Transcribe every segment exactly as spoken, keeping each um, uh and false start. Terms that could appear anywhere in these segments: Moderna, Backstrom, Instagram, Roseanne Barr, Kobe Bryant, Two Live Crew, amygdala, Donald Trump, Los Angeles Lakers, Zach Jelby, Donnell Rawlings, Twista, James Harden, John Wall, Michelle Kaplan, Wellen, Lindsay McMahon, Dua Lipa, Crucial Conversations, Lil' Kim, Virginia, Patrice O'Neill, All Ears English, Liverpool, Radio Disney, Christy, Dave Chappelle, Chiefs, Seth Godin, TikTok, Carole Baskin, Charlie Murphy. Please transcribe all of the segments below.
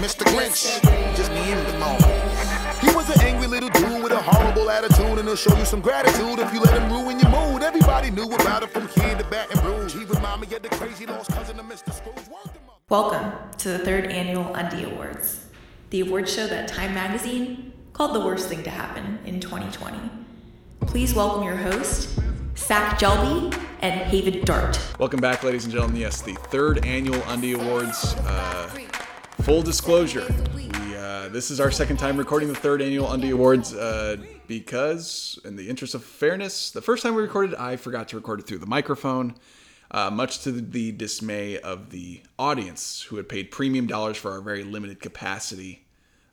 Mister Grinch, just me and LeBron. He was an angry little dude with a horrible attitude, and he'll show you some gratitude if you let him ruin your mood. Everybody knew about it from Kid to Baton Rouge. He reminded me of the crazy lost cousin of Mister Scrooge. Welcome to the third annual Undie Awards, the award show that Time Magazine called the worst thing to happen in twenty twenty. Please welcome your host, Zach Jelby and David Dart. Welcome back, ladies and gentlemen. Yes, the third annual Undie Awards. Uh, full disclosure, we, uh, this is our second time recording the third annual Undie Awards uh, because, in the interest of fairness, the first time we recorded, I forgot to record it through the microphone, uh, much to the dismay of the audience who had paid premium dollars for our very limited capacity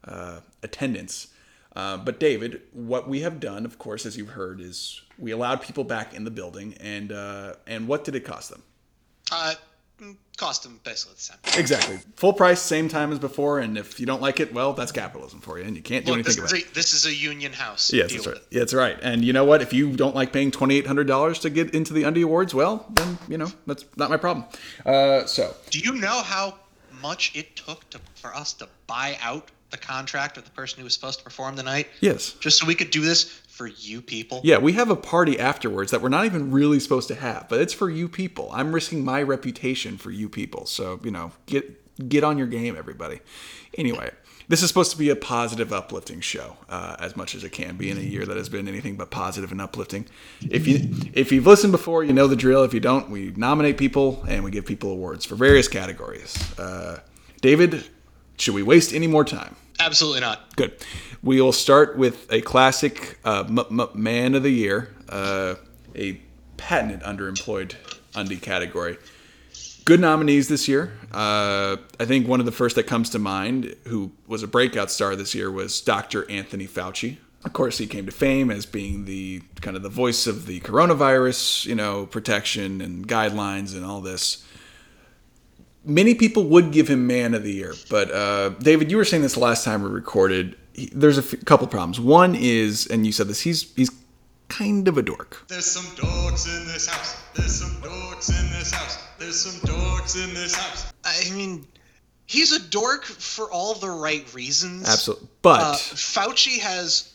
uh, attendance. Uh, but David, what we have done, of course, as you've heard, is we allowed people back in the building, and uh, and what did it cost them? Uh, cost them basically the same. Exactly, full price, same time as before. And if you don't like it, well, that's capitalism for you, and you can't do Look, anything about a, it. This is a union house. Yes, that's right. That's right. And you know what? If you don't like paying twenty-eight hundred dollars to get into the Undie Awards, well, then you know that's not my problem. Uh, so, do you know how much it took to, for us to buy out the contract of the person who was supposed to perform the night? Yes. Just so we could do this for you people. Yeah, we have a party afterwards that we're not even really supposed to have, but it's for you people. I'm risking my reputation for you people. So, you know, get get on your game, everybody. Anyway, this is supposed to be a positive, uplifting show, uh, as much as it can be in a year that has been anything but positive and uplifting. If you if you've listened before, you know the drill. If you don't, we nominate people and we give people awards for various categories. Uh, David, should we waste any more time? Absolutely not. Good. We will start with a classic uh, m- m- man of the year, uh, a patented underemployed undie category. Good nominees this year. Uh, I think one of the first that comes to mind, who was a breakout star this year, was Doctor Anthony Fauci. Of course, he came to fame as being the kind of the voice of the coronavirus, you know, protection and guidelines and all this. Many people would give him Man of the Year, but uh, David, you were saying this last time we recorded. He, there's a f- couple problems. One is, and you said this, he's he's kind of a dork. There's some dorks in this house. There's some dorks in this house. There's some dorks in this house. I mean, he's a dork for all the right reasons. Absolutely, but uh, Fauci has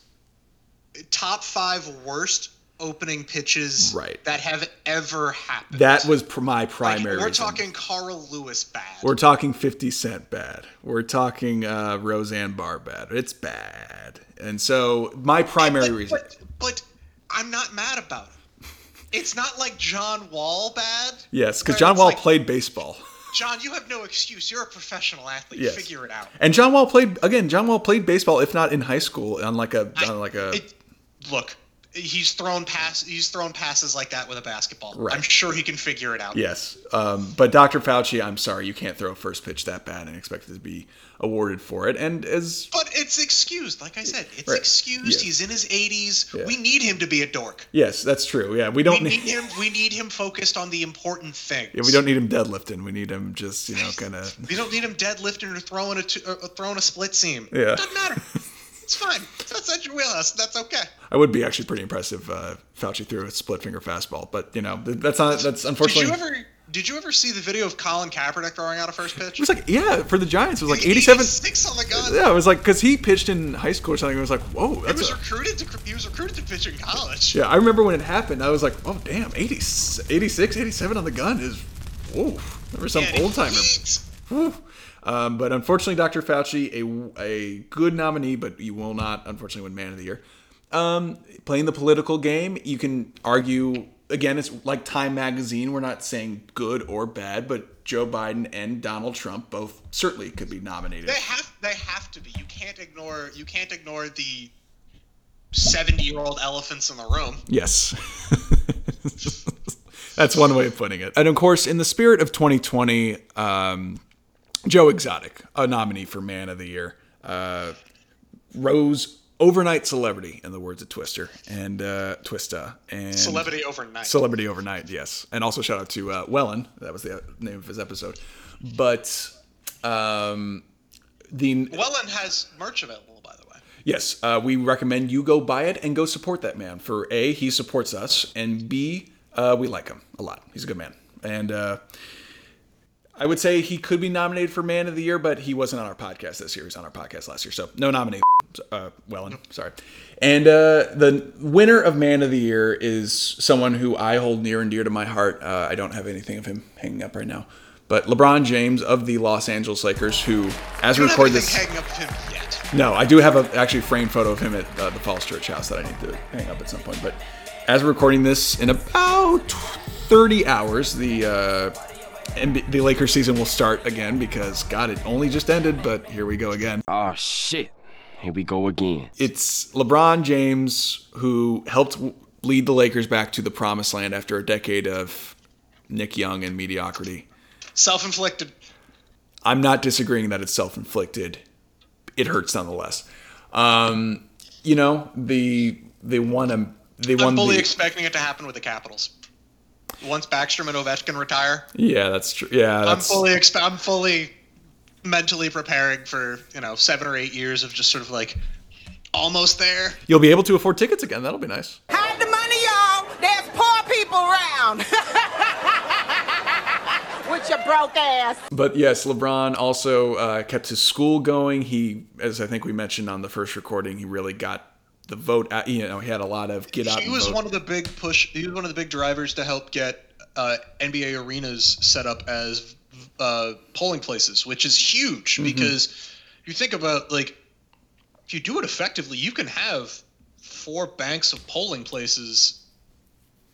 top five worst opening pitches right. that have ever happened. That was pr- my primary like, We're reason. Talking Carl Lewis bad. We're talking fifty Cent bad. We're talking uh, Roseanne Barr bad. It's bad. And so my primary but, reason. But, but I'm not mad about it. It's not like John Wall bad. Yes, because John Wall like, played baseball. John, you have no excuse. You're a professional athlete. Yes. Figure it out. And John Wall played, again, John Wall played baseball, if not in high school, on like a... I, on like a it, look. He's thrown pass. He's thrown passes like that with a basketball. Right. I'm sure he can figure it out. Yes, um, but Doctor Fauci, I'm sorry, you can't throw a first pitch that bad and expect to be awarded for it. And as but it's excused. Like I said, it's right. excused. Yes. He's in his eighties. Yeah. We need him to be a dork. Yes, that's true. Yeah, we don't we need him. We need him focused on the important things. Yeah, we don't need him deadlifting. We need him just you know kind of. We don't need him deadlifting or throwing a t- or throwing a split seam. Yeah, it doesn't matter. It's fine. It's outside your wheelhouse. That's okay. I would be actually pretty impressive. Uh, Fauci threw a split finger fastball, but you know that's not. That's unfortunately. Did you ever? Did you ever see the video of Colin Kaepernick throwing out a first pitch? It was like yeah, for the Giants, it was like eighty-seven. eighty-six on the gun. Yeah, it was like because he pitched in high school or something. It was like whoa. That's he was a, recruited to. He was recruited to pitch in college. Yeah, I remember when it happened. I was like, oh damn, eighty, eighty-six, eighty-seven on the gun is whoa. Remember some yeah, old timer. Um, but unfortunately, Doctor Fauci, a, a good nominee, but you will not, unfortunately, win Man of the Year. Um, playing the political game, you can argue, again, it's like Time Magazine. We're not saying good or bad, but Joe Biden and Donald Trump both certainly could be nominated. They have, they have to be. You can't ignore, you can't ignore the seventy-year-old elephants in the room. Yes. That's one way of putting it. And of course, in the spirit of twenty twenty, um... Joe Exotic, a nominee for Man of the Year, uh, rose overnight celebrity in the words of Twister and uh, Twista and celebrity overnight, celebrity overnight, yes. And also shout out to uh, Wellen, that was the name of his episode. But um, the Wellen has merch available, by the way. Yes, uh, we recommend you go buy it and go support that man. For A, he supports us, and B, uh, we like him a lot. He's a good man, and. Uh, I would say he could be nominated for Man of the Year, but he wasn't on our podcast this year. He was on our podcast last year. So no nomination. Uh, Wellen, sorry. And uh, the winner of Man of the Year is someone who I hold near and dear to my heart. Uh, I don't have anything of him hanging up right now. But LeBron James of the Los Angeles Lakers, who, as we record this, hanging up with him yet. No, I do have a actually framed photo of him at uh, the Paul's Church house that I need to hang up at some point. But as we're recording this, in about thirty hours, the uh, M B- the Lakers season will start again because, God, it only just ended, but here we go again. Oh, shit. Here we go again. It's LeBron James who helped lead the Lakers back to the promised land after a decade of Nick Young and mediocrity. Self-inflicted. I'm not disagreeing that it's self-inflicted. It hurts nonetheless. Um, you know, the they won a they I'm won fully the, expecting it to happen with the Capitals. Once Backstrom and Ovechkin retire. Yeah, that's true. Yeah, that's, I'm fully expe- I'm fully mentally preparing for, you know, seven or eight years of just sort of like almost there. You'll be able to afford tickets again. That'll be nice. Hide the money, y'all. There's poor people around. With your broke ass. But yes, LeBron also uh, kept his school going. He, as I think we mentioned on the first recording, he really got the vote out. You know, he had a lot of get out and vote. He was one of the big push. He was one of the big drivers to help get uh, N B A arenas set up as uh, polling places, which is huge mm-hmm. because you think about, like, if you do it effectively, you can have four banks of polling places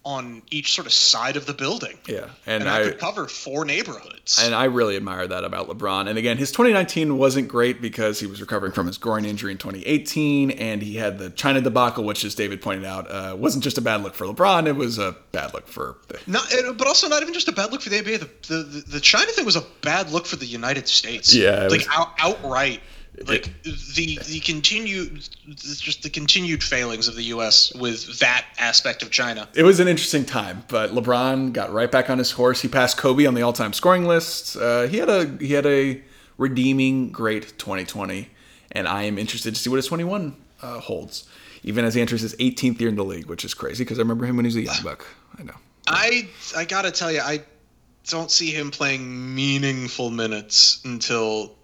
on each sort of side of the building. Yeah. And, and I, I could cover four neighborhoods. And I really admire that about LeBron. And again, his twenty nineteen wasn't great because he was recovering from his groin injury in twenty eighteen. And he had the China debacle, which, as David pointed out, uh, wasn't just a bad look for LeBron. It was a bad look for... The- not, but also not even just a bad look for the N B A. The, the, the, the China thing was a bad look for the United States. Yeah. Like, was- out, outright. Like the the continued just the continued failings of the U S with that aspect of China. It was an interesting time, but LeBron got right back on his horse. He passed Kobe on the all-time scoring list. Uh, he had a he had a redeeming great twenty twenty, and I am interested to see what his twenty-one uh, holds. Even as he enters his eighteenth year in the league, which is crazy because I remember him when he was a young buck. I know. I I gotta tell you, I don't see him playing meaningful minutes until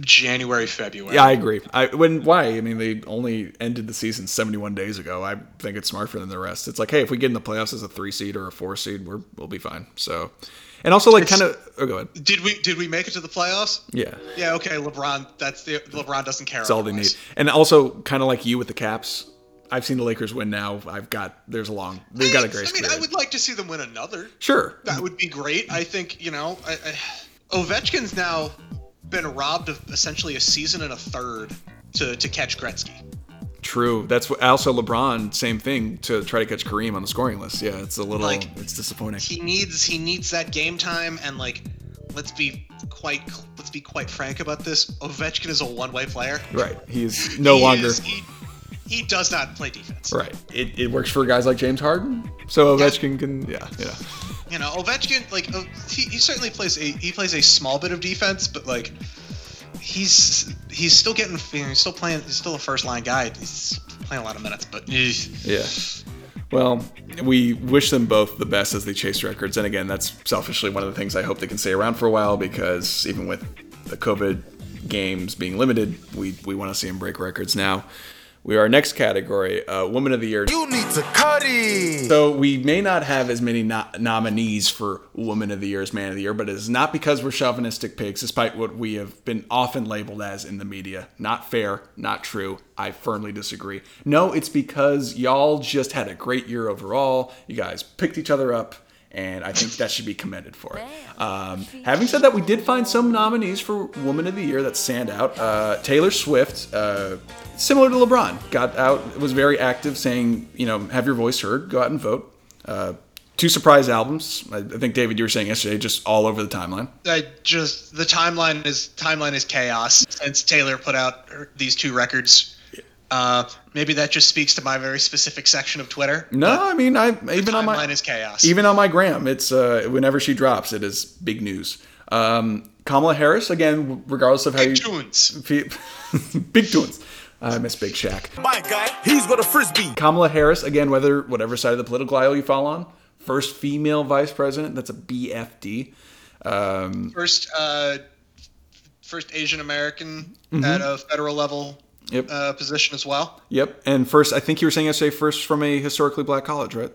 January, February. Yeah, I agree. I when why? I mean, they only ended the season seventy-one days ago. I think it's smart for them the rest. It's like, hey, if we get in the playoffs as a three seed or a four seed, we're we'll be fine. So, and also like kind of. Oh, go ahead. Did we did we make it to the playoffs? Yeah. Yeah. Okay, LeBron. That's the LeBron doesn't care. That's all they need. And also, kind of like you with the Caps, I've seen the Lakers win now. I've got there's a long. They've got a great. I mean, period. I would like to see them win another. Sure. That would be great. I think you know, I, I, Ovechkin's now been robbed of essentially a season and a third to, to catch Gretzky. True. That's what, also LeBron, same thing, to try to catch Kareem on the scoring list. Yeah, it's a little, like, it's disappointing. He needs he needs that game time, and like, let's be quite let's be quite frank about this. Ovechkin is a one-way player. Right. He is no he longer. Is, he, he does not play defense. Right. It it works for guys like James Harden. So Ovechkin yeah. can yeah yeah. You know, Ovechkin, like, he, he certainly plays a he plays a small bit of defense, but like, he's he's still getting he's still playing he's still a first line guy. He's playing a lot of minutes, but yeah. Well, we wish them both the best as they chase records, and again, that's selfishly one of the things I hope they can stay around for a while because even with the COVID games being limited, we we want to see them break records now. We are next category, uh, Woman of the Year. You need to cut it. So we may not have as many no- nominees for Woman of the Year as Man of the Year, but it is not because we're chauvinistic pigs, despite what we have been often labeled as in the media. Not fair, not true. I firmly disagree. No, it's because y'all just had a great year overall. You guys picked each other up, and I think that should be commended for it. Um, having said that, we did find some nominees for Woman of the Year that stand out. Uh, Taylor Swift, uh, similar to LeBron, got out, was very active saying, you know, have your voice heard, go out and vote. Uh, two surprise albums. I think, David, you were saying yesterday, just all over the timeline. I just, the timeline is, timeline is chaos since Taylor put out her, these two records. Uh, maybe that just speaks to my very specific section of Twitter. No, I mean, I even on my timeline is chaos. Even on my gram, it's uh, whenever she drops, it is big news. Um, Kamala Harris again, regardless of how big you tunes, big tunes. I uh, miss Big Shaq. My guy, he's got a frisbee. Kamala Harris again, whether whatever side of the political aisle you fall on, first female vice president. That's a B F D. Um, first, uh, first Asian American mm-hmm. at a federal level yep. uh, position as well. Yep, and first, I think you were saying yesterday, first from a historically black college, right?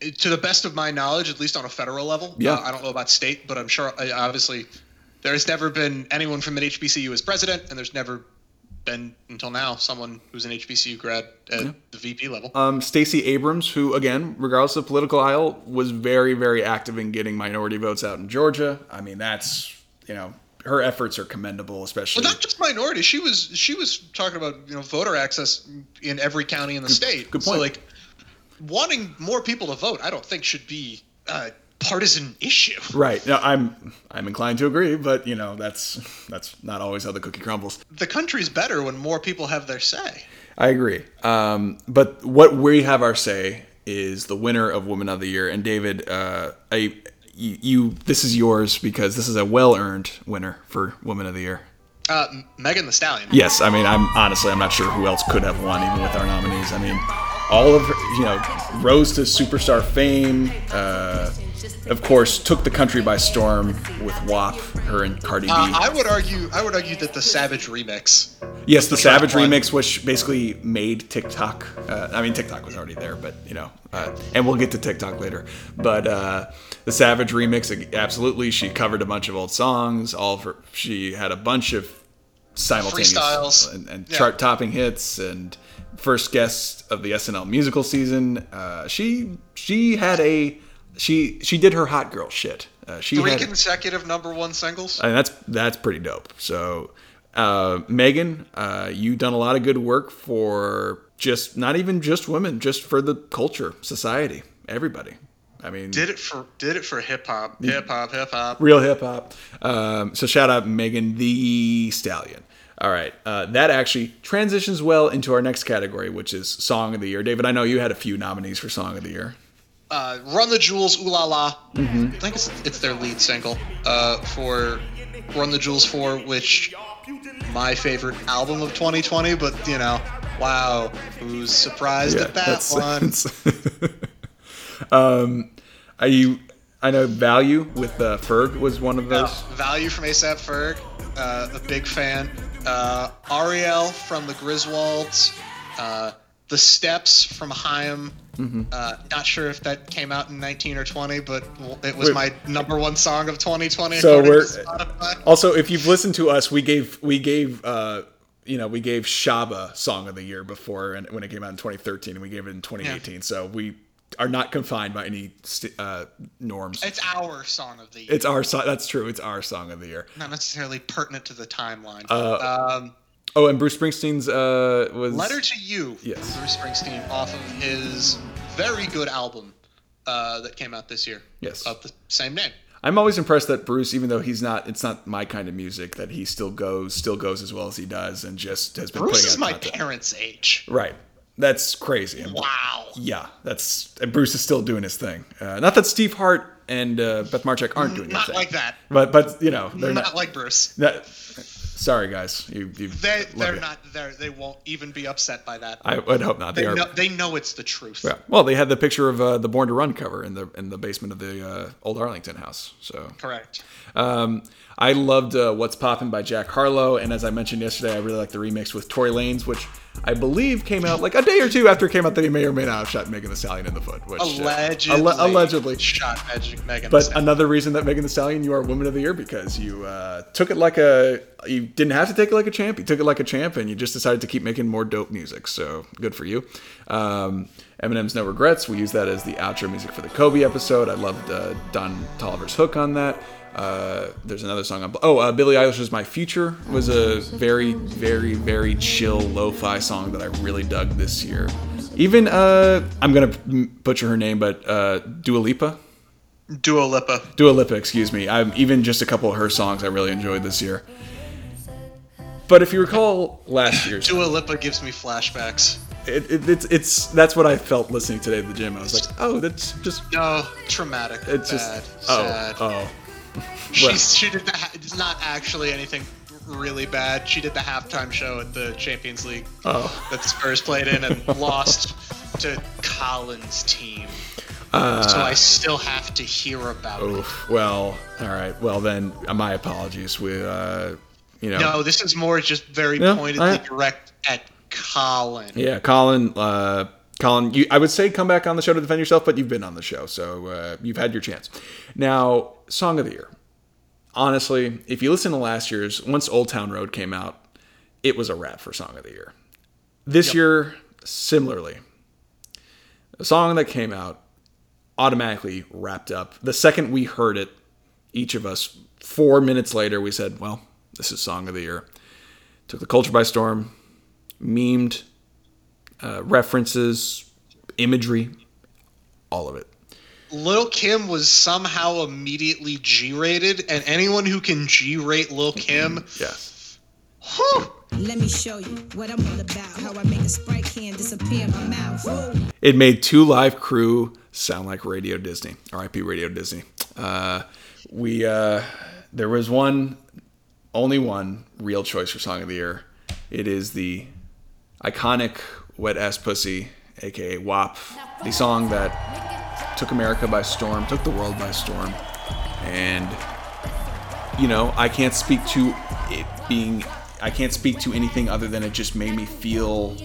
To the best of my knowledge, at least on a federal level. Yeah, uh, I don't know about state, but I'm sure. I, obviously, there's never been anyone from an H B C U as president, and there's never been until now someone who's an H B C U grad at yeah. the V P level. Um, Stacey Abrams, who again, regardless of political aisle, was very, very active in getting minority votes out in Georgia. I mean, that's you know. Her efforts are commendable, especially. Well, not just minority. She was she was talking about you know voter access in every county in the good, state. Good point. So like, wanting more people to vote, I don't think should be a partisan issue. Right. No, I'm I'm inclined to agree, but you know that's that's not always how the cookie crumbles. The country's better when more people have their say. I agree. Um, but what we have our say is the winner of Woman of the Year, and David, uh, a. You, you, this is yours because this is a well-earned winner for Woman of the Year. Uh, Megan Thee Stallion. Yes, I mean, I'm honestly, I'm not sure who else could have won, even with our nominees. I mean, all of her, you know, rose to superstar fame. Uh, of course, took the country by storm with W A P, her and Cardi B. Uh, I would argue, I would argue that the Savage remix. Yes, the Savage remix, which basically made TikTok. Uh, I mean, TikTok was already there, but you know, uh, and we'll get to TikTok later. But uh, the Savage remix, absolutely, she covered a bunch of old songs. All of her, she had a bunch of simultaneous freestyles and, and yeah. chart-topping hits, and first guest of the S N L musical season. Uh, she she had a she she did her hot girl shit. Uh, she three had, consecutive number one singles. I mean, that's that's pretty dope. So. Uh, Megan, uh, you've done a lot of good work for just not even just women, just for the culture, society, everybody. I mean, did it for did it for hip hop, hip hop, hip hop, real hip hop. Um, so shout out Megan Thee Stallion. All right, uh, that actually transitions well into our next category, which is Song of the Year. David, I know you had a few nominees for Song of the Year. Uh, Run the Jewels, Ooh La La. Mm-hmm. I think it's, it's their lead single uh, for Run the Jewels four, which. My favorite album of twenty twenty, but you know, wow, who's surprised yeah, at that one? um, are you? I know Value with uh, Ferg was one of those. Uh, Value from A$AP Ferg, uh, a big fan. Uh, Ariel from the Griswolds, uh, The Steps from Haim. Mm-hmm. Uh, not sure if that came out in nineteen or twenty, but it was Wait. my number one song of twenty twenty. So we're also, if you've listened to us, we gave we gave uh, you know we gave Shaba Song of the Year before, and when it came out in twenty thirteen, and we gave it in twenty eighteen. Yeah. So we are not confined by any st- uh, norms. It's our Song of the Year. It's our song. That's true. It's our Song of the Year. Not necessarily pertinent to the timeline. Uh, um, Oh, and Bruce Springsteen's uh, was... Letter to You, yes. Bruce Springsteen, off of his very good album uh, that came out this year. Yes. Of the same name. I'm always impressed that Bruce, even though he's not, it's not my kind of music, that he still goes, still goes as well as he does and just has been Bruce putting out Bruce is my content. Parents' age. Right. That's crazy. And wow. Yeah. That's and Bruce is still doing his thing. Uh, not that Steve Hart and uh, Beth Marczak aren't doing not their thing. Not like that. But, but you know, they're not... Not like Bruce. That, Sorry, guys. You, you they, they're you. not there. They won't even be upset by that. I would hope not. They, they are. Know, they know it's the truth. Yeah. Well, they had the picture of uh, the Born to Run cover in the in the basement of the uh, old Arlington house. So correct. Um, I loved uh, What's Poppin' by Jack Harlow, and as I mentioned yesterday, I really like the remix with Tory Lanez, which I believe came out like a day or two after it came out that he may or may not have shot Megan Thee Stallion in the foot. Which, allegedly, uh, alle- allegedly shot Megan. Megan but Thee Stallion. Another reason that Megan Thee Stallion, you are Woman of the Year because you uh, took it like a. You didn't have to take it like a champ. You took it like a champ, and you just decided to keep making more dope music. So good for you. Um, Eminem's No Regrets. We use that as the outro music for the Kobe episode. I loved uh, Don Toliver's hook on that. Uh, there's another song. On, oh, uh, Billie Eilish's My Future was a very, very, very chill lo-fi song that I really dug this year. Even, uh, I'm going to butcher her name, but uh, Dua Lipa. Dua Lipa. Dua Lipa, excuse me. I'm, even just a couple of her songs I really enjoyed this year. But if you recall last year's... Dua Lipa gives me flashbacks. It, it, it's it's that's what I felt listening today at the gym. I was like, oh, that's just... No, traumatic. It's bad, just... Sad. Oh, oh. She, she did the, it's not actually anything really bad. She did the halftime show at the Champions League oh. that the Spurs played in and lost to Colin's team. Uh, so I still have to hear about oof, it. Well, all right. Well, then my apologies. We, uh, you know. No, this is more just very no, pointedly I, direct at Colin. Yeah, Colin. Uh, Colin, you, I would say come back on the show to defend yourself, but you've been on the show, so uh, you've had your chance. Now, song of the year. Honestly, if you listen to last year's, once Old Town Road came out, it was a wrap for song of the year. This yep. year, similarly, a song that came out automatically wrapped up. The second we heard it, each of us, four minutes later, we said, well, this is song of the year. Took the culture by storm, memed, uh, references, imagery, all of it. Lil' Kim was somehow immediately G-rated, and anyone who can G-rate Lil' Kim... Mm-hmm. Yes. Whew. Let me show you what I'm all about, how I make a Sprite can disappear in my mouth. Woo. It made Two Live Crew sound like Radio Disney. R I P Radio Disney. Uh, we uh, there was one, only one real choice for Song of the Year. It is the iconic Wet Ass Pussy, aka W A P, the song that took America by storm, took the world by storm, and you know I can't speak to it being. I can't speak to anything other than it just made me feel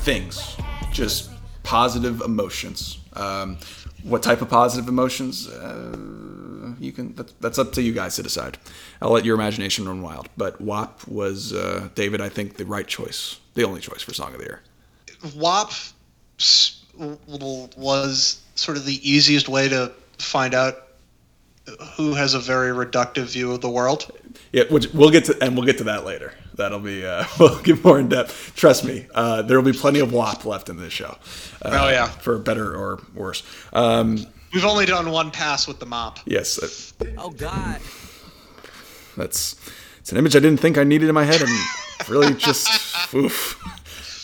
things, just positive emotions. Um, what type of positive emotions? Uh, you can. That, that's up to you guys to decide. I'll let your imagination run wild. But W A P was, uh, David, I think, the right choice, the only choice for Song of the Year. W A P was sort of the easiest way to find out who has a very reductive view of the world. Yeah, which we'll get to, and we'll get to that later. That'll be uh, we'll get more in depth. Trust me, uh, there will be plenty of W A P left in this show. Uh, oh yeah, for better or worse. Um, We've only done one pass with the mop. Yes. Uh, oh God. That's it's an image I didn't think I needed in my head, and really just oof,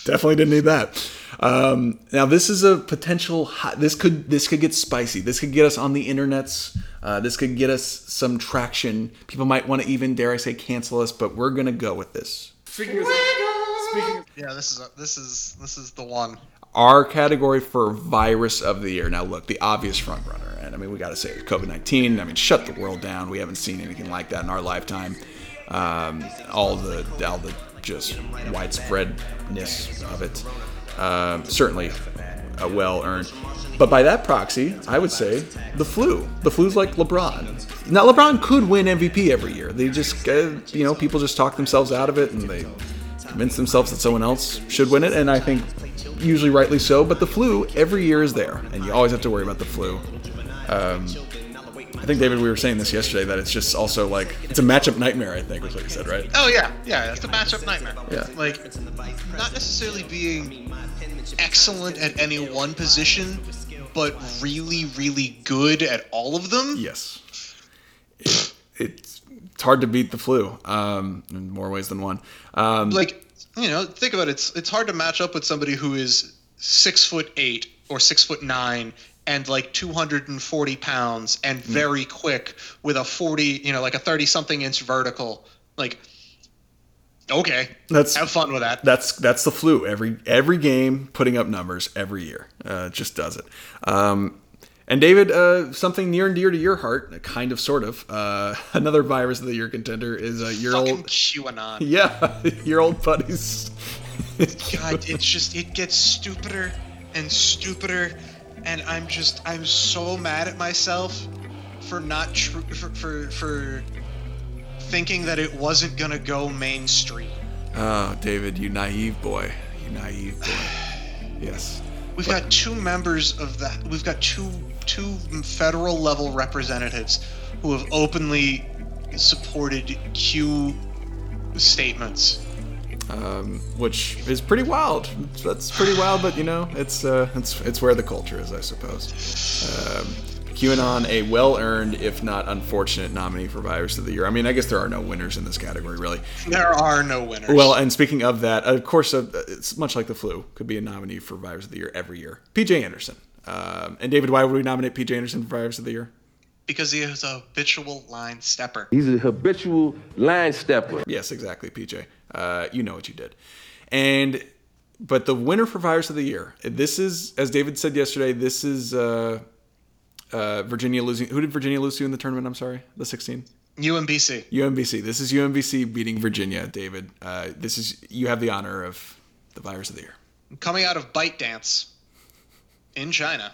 definitely didn't need that. Um, now this is a potential hot, this could, this could get spicy. This could get us on the internets. Uh, this could get us some traction. People might want to even, dare I say, cancel us, but we're going to go with this. Speaking of, speaking of, yeah, this is, a, this is, this is the one. Our category for virus of the year. Now look, the obvious front runner. And I mean, we got to say COVID nineteen. I mean, shut the world down. We haven't seen anything like that in our lifetime. Um, all the, all the just widespreadness of it. Uh, certainly a well-earned. But by that proxy, I would say the flu. The flu's like LeBron. Now, LeBron could win M V P every year. They just, uh, you know, people just talk themselves out of it and they convince themselves that someone else should win it. And I think usually rightly so. But the flu every year is there. And you always have to worry about the flu. Um, I think, David, we were saying this yesterday, that it's just also like, it's a matchup nightmare, I think, is what you said, right? Oh, yeah. Yeah, it's a matchup nightmare. Yeah. Like, not necessarily being excellent at any one position, but really, really good at all of them. Yes. It, it's, it's hard to beat the flu um, in more ways than one. Um, like, you know, think about it. It's, it's hard to match up with somebody who is six foot eight or six foot nine and like two hundred forty pounds and very quick with a forty, you know, like a thirty something inch vertical. Like, okay, that's, have fun with that. That's, that's the flu every, every game, putting up numbers every year, uh, just does it. Um, and David, uh, something near and dear to your heart, kind of, sort of, uh, another virus of the year contender is uh, your fucking old QAnon. Yeah. Your old buddies. God, it's just, it gets stupider and stupider. And I'm just, I'm so mad at myself for not, tr- for, for, for thinking that it wasn't going to go mainstream. Oh, David, you naive boy. You naive boy. Yes. We've but. got two members of that. We've got two, two federal level representatives who have openly supported Q statements. Um, which is pretty wild. That's pretty wild, but you know, it's uh, it's it's where the culture is, I suppose. Um, QAnon, a well-earned, if not unfortunate, nominee for Virus of the Year. I mean, I guess there are no winners in this category, really. There are no winners. Well, and speaking of that, of course, uh, it's much like the flu, could be a nominee for Virus of the Year every year. P J Anderson. Um, and David, why would we nominate P J Anderson for Virus of the Year? Because he is a habitual line stepper. He's a habitual line stepper. Yes, exactly, P J. Uh, you know what you did. And But the winner for Virus of the Year, this is, as David said yesterday, this is uh, uh, Virginia losing. Who did Virginia lose to in the tournament? I'm sorry, the sixteen? U M B C. U M B C. This is U M B C beating Virginia, David. Uh, this is you have the honor of the Virus of the Year. Coming out of ByteDance in China,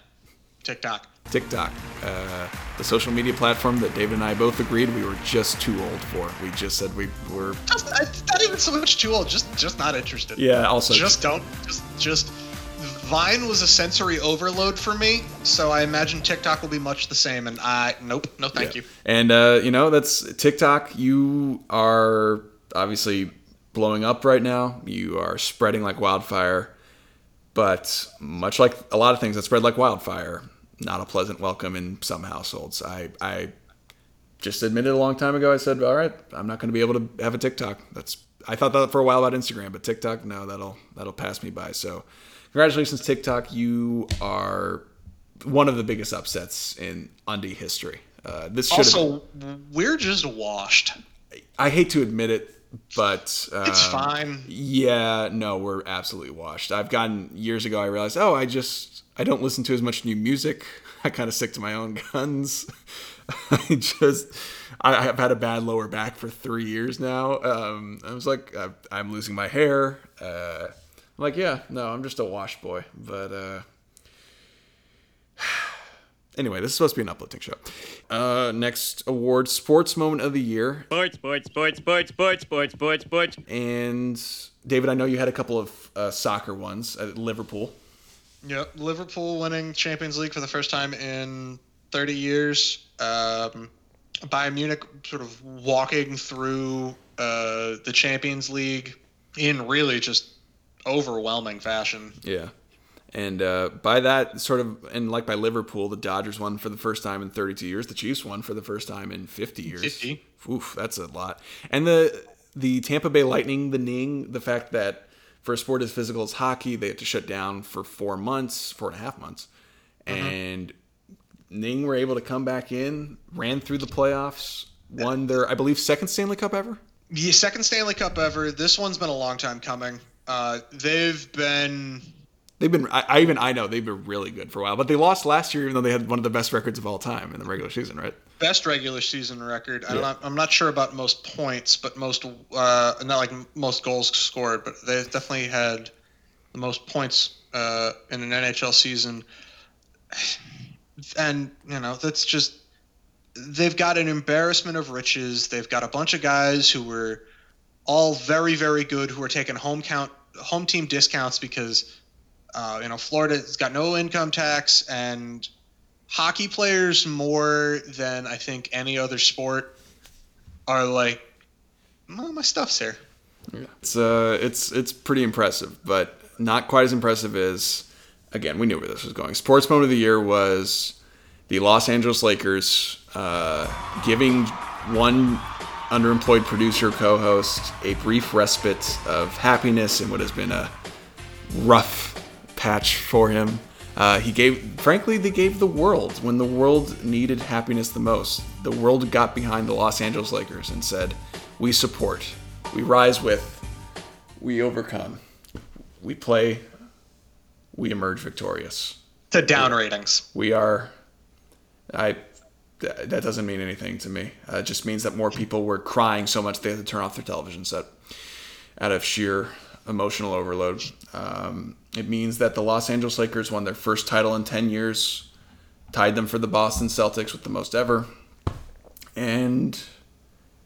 TikTok. TikTok, uh, the social media platform that David and I both agreed we were just too old for. We just said we were. It's not even so much too old, just just not interested. Yeah, also just don't. Just just Vine was a sensory overload for me, so I imagine TikTok will be much the same. And I nope, no thank yeah. you. And uh, you know that's TikTok. You are obviously blowing up right now. You are spreading like wildfire, but much like a lot of things that spread like wildfire. Not a pleasant welcome in some households. I, I just admitted a long time ago. I said, all right, I'm not going to be able to have a TikTok. That's I thought that for a while about Instagram, but TikTok, no, that'll that'll pass me by. So congratulations, TikTok. You are one of the biggest upsets in Undie history. Uh, this should also, we're just washed. I hate to admit it, but um, it's fine. Yeah, no, we're absolutely washed. I've gotten years ago. I realized, oh, I just. I don't listen to as much new music. I kind of stick to my own guns. I just, I, I've had a bad lower back for three years now. Um, I was like, I, I'm losing my hair. Uh, I'm like, yeah, no, I'm just a wash boy. But uh, anyway, this is supposed to be an uplifting show. Uh, next award, sports moment of the year. Sports, sports, sports, sports, sports, sports, sports, sports. And David, I know you had a couple of uh, soccer ones at Liverpool. Yep, Liverpool winning Champions League for the first time in thirty years. Um, Bayern Munich sort of walking through uh, the Champions League in really just overwhelming fashion. Yeah, and uh, by that sort of, and like by Liverpool, the Dodgers won for the first time in thirty-two years. The Chiefs won for the first time in fifty years. fifty. Oof, that's a lot. And the the Tampa Bay Lightning, the Ning, the fact that for a sport as physical as hockey, they had to shut down for four months, four and a half months. And mm-hmm. Ning were able to come back in, ran through the playoffs, won their, I believe, second Stanley Cup ever? Yeah, second Stanley Cup ever. This one's been a long time coming. Uh, they've been... They've been, I, I even, I know, they've been really good for a while. But they lost last year, even though they had one of the best records of all time in the regular season, right? Best regular season record. Yeah. I'm, not, I'm not sure about most points, but most, uh, not like most goals scored, but they definitely had the most points uh, in an N H L season. And, you know, that's just, they've got an embarrassment of riches. They've got a bunch of guys who were all very, very good who are taking home count, home team discounts because, Uh, you know, Florida's got no income tax, and hockey players more than I think any other sport are like, well, my stuff's here. Yeah. It's uh, it's it's pretty impressive, but not quite as impressive as, again, we knew where this was going. Sports moment of the year was the Los Angeles Lakers uh, giving one underemployed producer co-host a brief respite of happiness in what has been a rough patch for him. Uh, he gave, frankly, they gave the world, when the world needed happiness the most, the world got behind the Los Angeles Lakers and said, we support, we rise with, we overcome, we play, we emerge victorious. To down ratings. We are, I, that doesn't mean anything to me. Uh, it just means that more people were crying so much they had to turn off their television set out of sheer emotional overload. Um, it means that the Los Angeles Lakers won their first title in ten years, tied them for the Boston Celtics with the most ever, and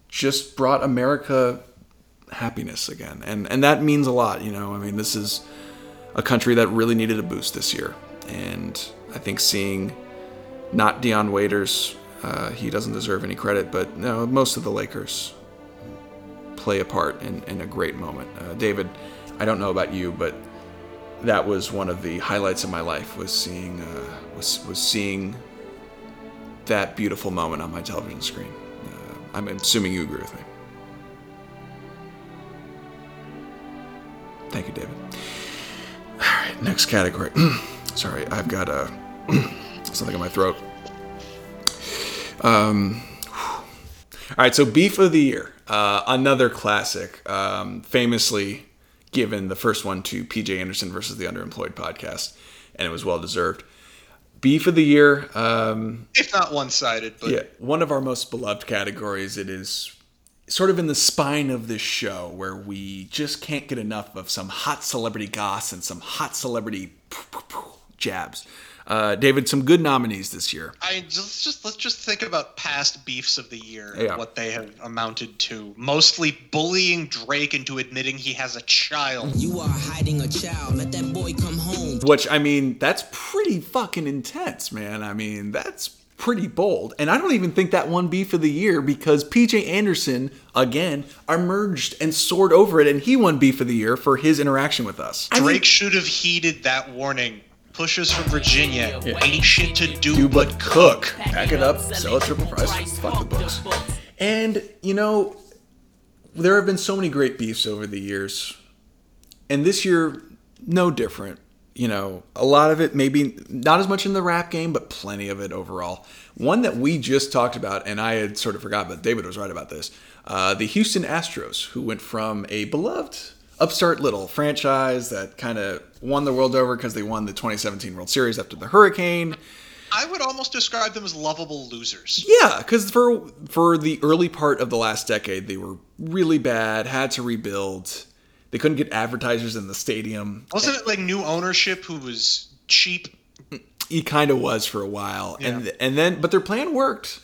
just brought America happiness again. And and that means a lot, you know. I mean, this is a country that really needed a boost this year. And I think seeing not Dion Waiters, uh, he doesn't deserve any credit, but no, most of the Lakers play a part in, in a great moment. Uh, David, I don't know about you, but that was one of the highlights of my life was seeing uh, was was seeing that beautiful moment on my television screen. Uh, I'm assuming you agree with me. Thank you, David. All right, next category. Sorry, I've got uh, something in my throat. Um, all right, so beef of the year, uh, another classic, um, famously. given the first one to P J Anderson versus the Underemployed podcast, and it was well deserved. Beef of the year, um, if not one-sided, but yeah, one of our most beloved categories. It is sort of in the spine of this show where we just can't get enough of some hot celebrity goss and some hot celebrity jabs. Uh, David, some good nominees this year. I just, just let's just think about past beefs of the year yeah. and what they have amounted to. Mostly bullying Drake into admitting he has a child. You are hiding a child. Let that boy come home. Which, I mean, that's pretty fucking intense, man. I mean, that's pretty bold. And I don't even think that won beef of the year because P J Anderson, again, emerged and soared over it, and he won beef of the year for his interaction with us. Drake I mean, should have heeded that warning. Pushes from Virginia, yeah. ain't shit to do, do but cook. cook. Pack it up, sell it triple price, fuck the books. And, you know, there have been so many great beefs over the years. And this year, no different. You know, a lot of it, maybe not as much in the rap game, but plenty of it overall. One that we just talked about, and I had sort of forgot, but David was right about this. Uh, the Houston Astros, who went from a beloved upstart little franchise that kind of won the world over because they won the twenty seventeen World Series after the hurricane. I would almost describe them as lovable losers. Yeah, because for for the early part of the last decade, they were really bad, had to rebuild. They couldn't get advertisers in the stadium. Wasn't it like new ownership who was cheap? It kind of was for a while. Yeah. And and then, but their plan worked.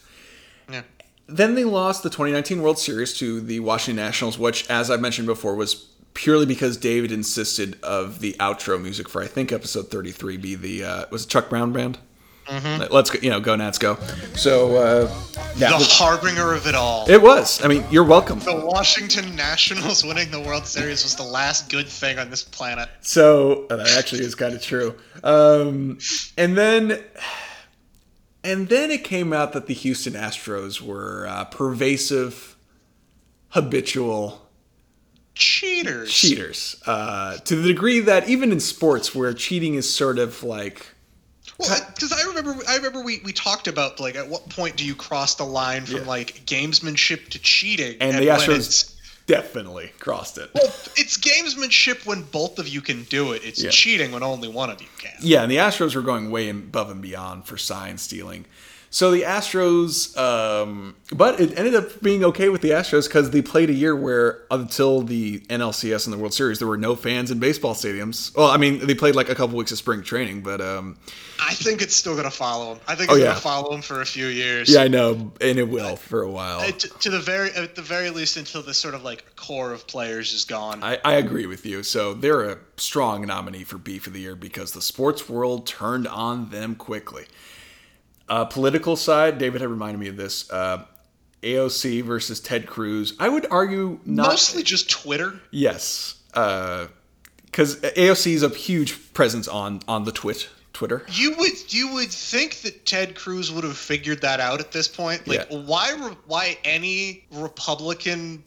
Yeah. Then they lost the twenty nineteen World Series to the Washington Nationals, which, as I mentioned before, was purely because David insisted of the outro music for, I think, episode thirty-three be the, uh, was it Chuck Brown Band? Mm-hmm. Let's go, you know, go Nats, go. So, uh, yeah, the was, harbinger of it all. It was. I mean, you're welcome. The Washington Nationals winning the World Series was the last good thing on this planet. So, that actually is kind of true. Um, and then, and then it came out that the Houston Astros were uh, pervasive, habitual Cheaters. Cheaters. Uh, to the degree that even in sports where cheating is sort of like... Well, because I remember I remember we, we talked about, like, at what point do you cross the line from, yeah. like, gamesmanship to cheating? And, and the Astros definitely crossed it. Well, it's gamesmanship when both of you can do it. It's yeah. cheating when only one of you can. Yeah, and the Astros were going way above and beyond for sign stealing. So the Astros, um, but it ended up being okay with the Astros because they played a year where until the N L C S and the World Series, there were no fans in baseball stadiums. Well, I mean, they played like a couple weeks of spring training, but um, I think it's still going to follow them. I think it's oh, yeah. going to follow them for a few years. Yeah, I know, and it will for a while. Uh, to, to the very, at the very least, until the sort of like core of players is gone. I, I agree with you. So they're a strong nominee for beef of the year because the sports world turned on them quickly. Uh, political side, David had reminded me of this. Uh, A O C versus Ted Cruz. I would argue not... Mostly just Twitter? Yes. Because uh, A O C is a huge presence on, on the twit, Twitter. You would you would think that Ted Cruz would have figured that out at this point. Like, yeah. why re- why any Republican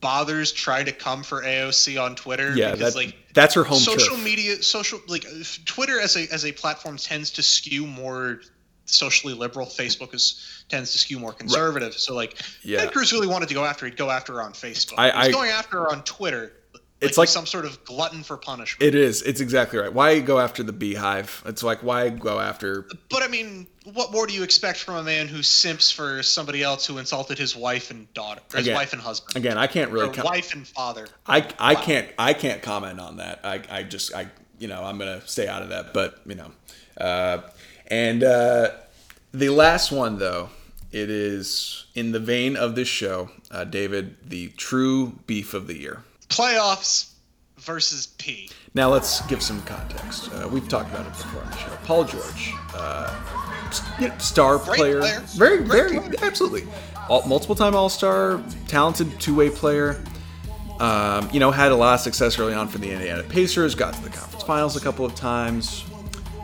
bothers trying to come for A O C on Twitter? Yeah, because, that, like, that's her home Social turf. media, social... Like, Twitter as a as a platform tends to skew more... socially liberal. Facebook is tends to skew more conservative. Right. So like yeah. Ted Cruz really wanted to go after, he'd go after her on Facebook. I, I, He's going after her on Twitter. Like it's like some sort of glutton for punishment. It is. It's exactly right. Why go after the beehive? It's like, why go after... But I mean, what more do you expect from a man who simps for somebody else who insulted his wife and daughter, or his again, wife and husband? Again, I can't really... Com- wife and father. I I wow. can't I can't comment on that. I, I just, I you know, I'm going to stay out of that. But, you know... uh And uh, the last one, though, it is in the vein of this show, uh, David, the true beef of the year. Playoffs versus P. Now let's give some context. Uh, we've talked about it before on the show. Paul George, uh, you know, star player, player. Very, Great very, player. absolutely. All, multiple-time All-Star, talented two-way player. Um, you know, had a lot of success early on for the Indiana Pacers, got to the conference finals a couple of times.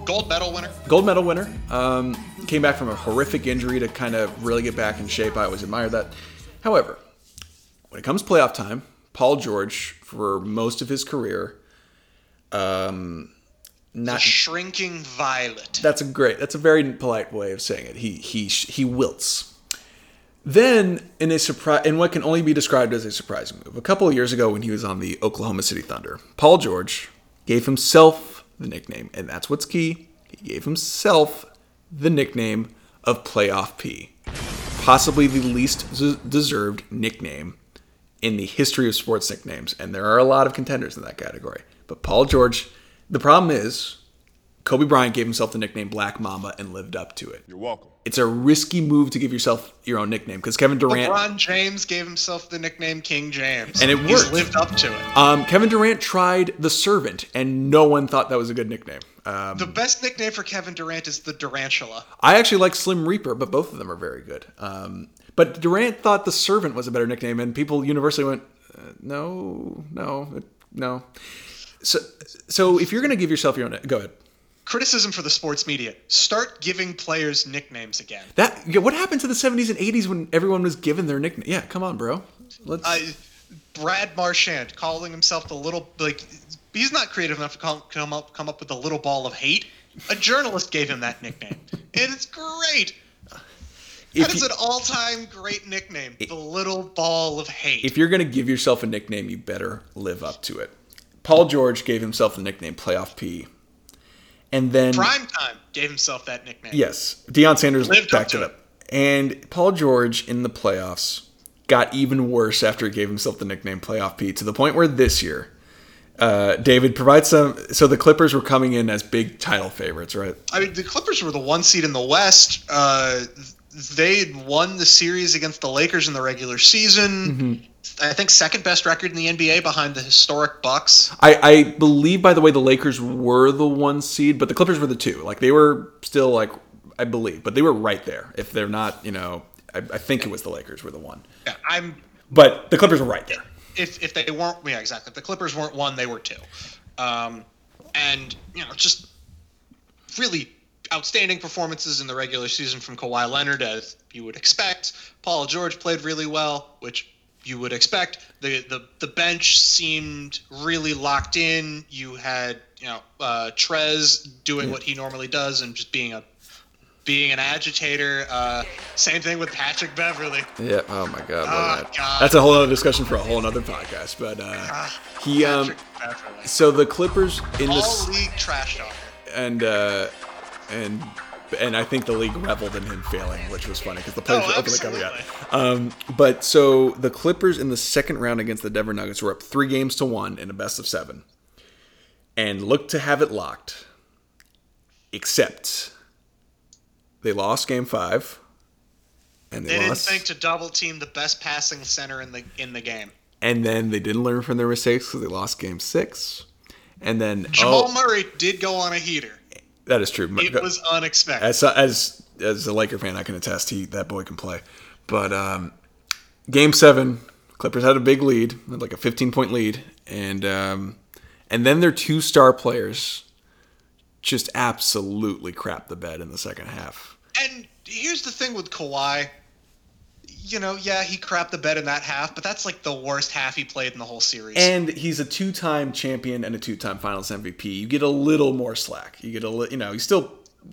Gold medal winner. Gold medal winner. Um, came back from a horrific injury to kind of really get back in shape. I always admired that. However, when it comes playoff time, Paul George, for most of his career, um, not the shrinking violet. That's a great. That's a very polite way of saying it. He he he wilts. Then, in a surprise, in what can only be described as a surprising move, a couple of years ago when he was on the Oklahoma City Thunder, Paul George gave himself the nickname, and that's what's key. He gave himself the nickname of Playoff P, possibly the least z- deserved nickname in the history of sports nicknames, and there are a lot of contenders in that category. But Paul George, the problem is, Kobe Bryant gave himself the nickname Black Mamba and lived up to it. You're welcome. It's a risky move to give yourself your own nickname because Kevin Durant... LeBron James gave himself the nickname King James. And it worked. He's lived up to it. Um, Kevin Durant tried The Servant, and no one thought that was a good nickname. Um, the best nickname for Kevin Durant is the Durantula. I actually like Slim Reaper, but both of them are very good. Um, but Durant thought The Servant was a better nickname, and people universally went, uh, no, no, no. So, so if you're going to give yourself your own... Go ahead. Criticism for the sports media. Start giving players nicknames again. That yeah, what happened to the seventies and eighties when everyone was given their nickname? Yeah, come on, bro. Let's. Uh, Brad Marchand calling himself the little like he's not creative enough to come, come up come up with the little ball of hate. A journalist gave him that nickname, and it's great. If that is you, an all-time great nickname, it, the little ball of hate. If you're gonna give yourself a nickname, you better live up to it. Paul George gave himself the nickname Playoff P. And then Primetime gave himself that nickname. Yes. Deion Sanders lived backed up to it. it up. And Paul George in the playoffs got even worse after he gave himself the nickname Playoff P, to the point where this year, uh, David provides some. So the Clippers were coming in as big title favorites, right? I mean, the Clippers were the one seed in the West. Uh, they had won the series against the Lakers in the regular season. Mm-hmm. I think second best record in the N B A behind the historic Bucks. I, I believe, by the way, the Lakers were the one seed, but the Clippers were the two. Like they were still like I believe, but they were right there. If they're not, you know, I, I think it was the Lakers were the one. Yeah, I'm. But the Clippers were right there. If if they weren't, yeah, exactly. If the Clippers weren't one, they were two, um, and you know, just really outstanding performances in the regular season from Kawhi Leonard, as you would expect. Paul George played really well, which. You would expect the, the the bench seemed really locked in. You had you know uh, Trez doing what he normally does and just being a being an agitator. Uh, same thing with Patrick Beverley. Yeah. Oh my God. Oh, that. God. That's a whole other discussion for a whole other podcast. But uh, he um. So the Clippers in all the league trash talk. And uh, and. And I think the league reveled in him failing, which was funny because the players oh, were open to coming out. Um, but so the Clippers in the second round against the Denver Nuggets were up three games to one in a best of seven and looked to have it locked, except they lost game five. And they, they lost. Didn't think to double team the best passing center in the in the game. And then they didn't learn from their mistakes because they lost game six. And then Jamal oh, Murray did go on a heater. That is true. It was unexpected. As as as a Laker fan, I can attest he that boy can play. But um, game seven, Clippers had a big lead, like a fifteen point lead, and um, and then their two star players just absolutely crapped the bed in the second half. And here's the thing with Kawhi, you know, yeah, he crapped the bed in that half, but that's like the worst half he played in the whole series. And he's a two-time champion and a two-time Finals M V P. You get a little more slack. You get a li- you know, you still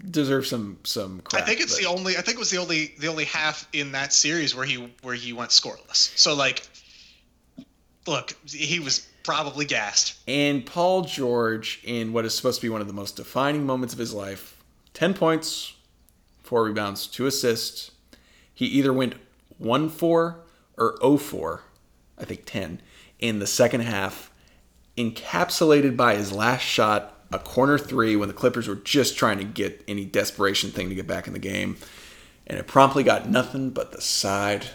deserve some some crap. I think it's but... the only I think it was the only the only half in that series where he where he went scoreless. So like look, he was probably gassed. And Paul George in what is supposed to be one of the most defining moments of his life, ten points, four rebounds, two assists. He either went one four or oh four, I think ten, in the second half, encapsulated by his last shot, a corner three when the Clippers were just trying to get any desperation thing to get back in the game. And it promptly got nothing but the side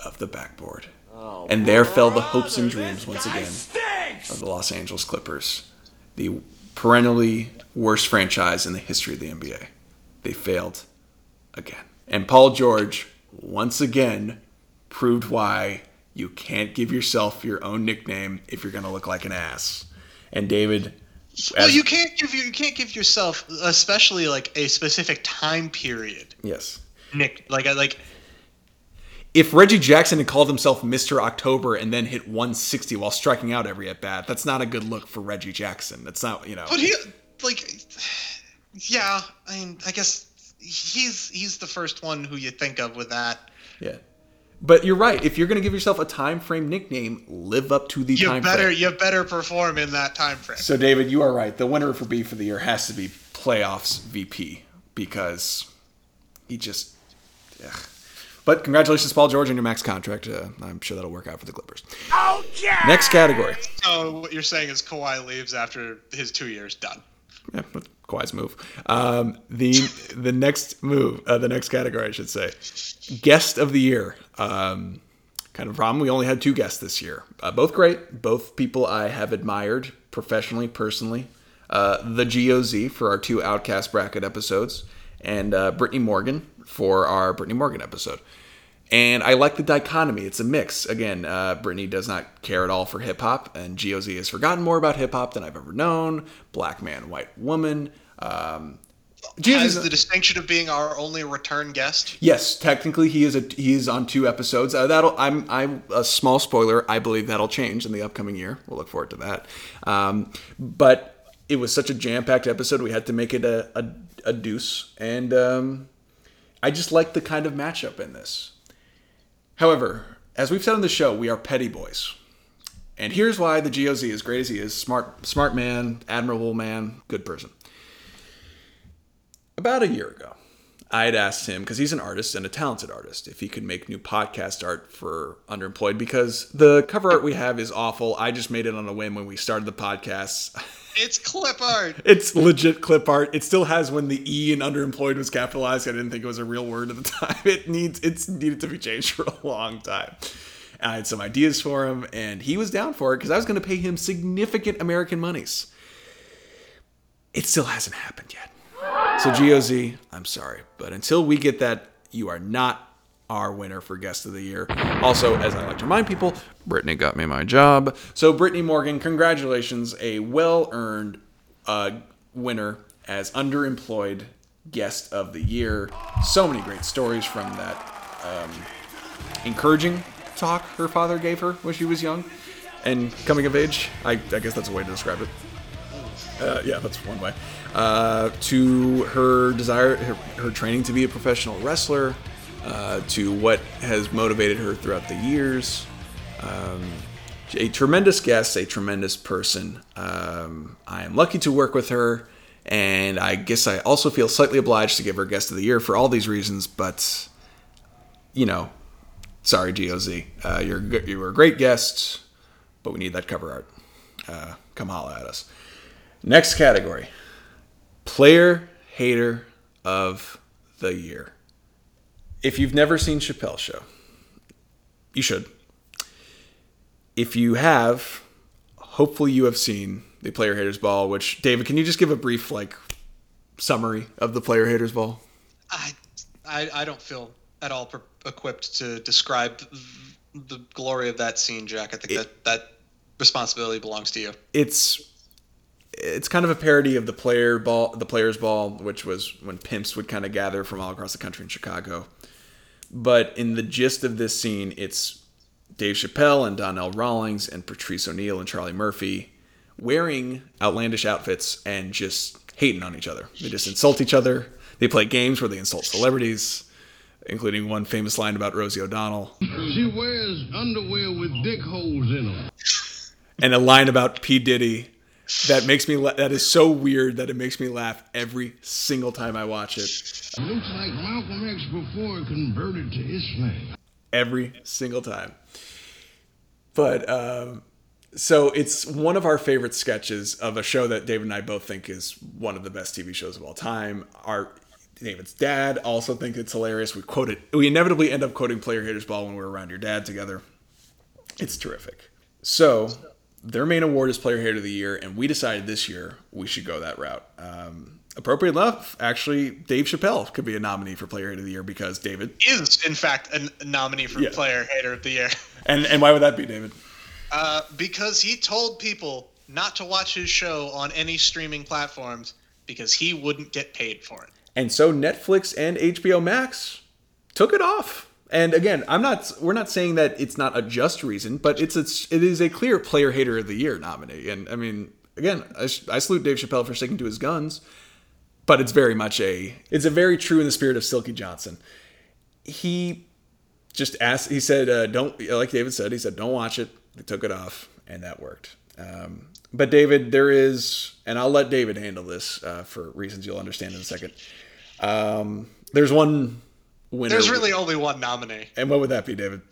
of the backboard. Oh, and there brother, fell the hopes and dreams once again stinks. of the Los Angeles Clippers, the perennially worst franchise in the history of the N B A. They failed again. And Paul George... once again, proved why you can't give yourself your own nickname if you're going to look like an ass. And David, well, as, you can't give you can't give yourself, especially like a specific time period. Yes, Nick, like like if Reggie Jackson had called himself Mister October and then hit one sixty while striking out every at bat, that's not a good look for Reggie Jackson. That's not you know. But he like, yeah, I mean, I guess. He's he's the first one who you think of with that. Yeah. But you're right. If you're going to give yourself a time frame nickname, live up to the you time better, frame. You better perform in that time frame. So, David, you are right. The winner for B for the year has to be playoffs V P because he just ugh. But congratulations, Paul George, on your max contract. Uh, I'm sure that'll work out for the Clippers. Oh, yeah! Next category. So what you're saying is Kawhi leaves after his two years done. Yeah, that's Kawhi's move. Um, the the next move, uh, the next category, I should say, guest of the year. Um, kind of problem. We only had two guests this year. Uh, both great. Both people I have admired professionally, personally. Uh, the G O Z for our two Outcast Bracket episodes, and uh, Brittany Morgan for our Brittany Morgan episode. And I like the dichotomy. It's a mix. Again, uh, Brittany does not care at all for hip-hop, and G O Z has forgotten more about hip-hop than I've ever known. Black man, white woman. Um, has the distinction of being our only return guest? Yes, technically he is a, he is on two episodes. Uh, that'll I'm I'm a small spoiler. I believe that'll change in the upcoming year. We'll look forward to that. Um, but it was such a jam-packed episode, we had to make it a, a, a deuce. And um, I just like the kind of matchup in this. However, as we've said on the show, we are petty boys. And here's why the G O Z, as great as he is, smart smart man, admirable man, good person. About a year ago, I had asked him, because he's an artist and a talented artist, if he could make new podcast art for Underemployed, because the cover art we have is awful. I just made it on a whim when we started the podcast. It's clip art. It's legit clip art. It still has when the E in Underemployed was capitalized. I didn't think it was a real word at the time. It needs it's needed to be changed for a long time. I had some ideas for him, and he was down for it because I was going to pay him significant American monies. It still hasn't happened yet. So, G O Z, I'm sorry, but until we get that, you are not our winner for Guest of the Year. Also, as I like to remind people, Brittany got me my job. So, Brittany Morgan, congratulations. A well-earned uh, winner as Underemployed Guest of the Year. So many great stories from that um, encouraging talk her father gave her when she was young and coming of age. I, I guess that's a way to describe it. Uh, yeah, that's one way. Uh, to her desire, her, her training to be a professional wrestler, Uh, to what has motivated her throughout the years. Um, a tremendous guest, a tremendous person. Um, I am lucky to work with her, and I guess I also feel slightly obliged to give her Guest of the Year for all these reasons, but, you know, sorry, G O Z. Uh, you're, you were a great guest, but we need that cover art. Uh, come holla at us. Next category, Player Hater of the Year. If you've never seen Chappelle's Show, you should. If you have, hopefully you have seen the Player Haters Ball, which, David, can you just give a brief like summary of the Player Haters Ball? I I, I don't feel at all per- equipped to describe the glory of that scene, Jack. I think it, that, that responsibility belongs to you. It's It's kind of a parody of the player ball, the Players Ball, which was when pimps would kind of gather from all across the country in Chicago. But in the gist of this scene, it's Dave Chappelle and Donnell Rawlings and Patrice O'Neill and Charlie Murphy wearing outlandish outfits and just hating on each other. They just insult each other. They play games where they insult celebrities, including one famous line about Rosie O'Donnell. She wears underwear with dick holes in them. And a line about P. Diddy. That makes me. La- that is so weird that it makes me laugh every single time I watch it. It looks like Malcolm X before converted to Islam. Every single time. But um, so it's one of our favorite sketches of a show that David and I both think is one of the best T V shows of all time. Our David's dad also thinks it's hilarious. We quote it. We inevitably end up quoting Player Haters Ball when we're around your dad together. It's terrific. So. Their main award is Player Hater of the Year, and we decided this year we should go that route. Um, appropriate enough, actually, Dave Chappelle could be a nominee for Player Hater of the Year because David... is, in fact, a nominee for yeah. Player Hater of the Year. And and why would that be, David? Uh, because he told people not to watch his show on any streaming platforms because he wouldn't get paid for it. And so Netflix and H B O Max took it off. And again, I'm not. We're not saying that it's not a just reason, but it's a, it is a clear Player Hater of the Year nominee. And I mean, again, I, I salute Dave Chappelle for sticking to his guns, but it's very much a. It's a very true in the spirit of Silky Johnson. He just asked, he said, uh, don't, like David said, he said, don't watch it. They took it off, and that worked. Um, but David, there is, and I'll let David handle this uh, for reasons you'll understand in a second. Um, there's one winner. There's really only one nominee. And what would that be, David?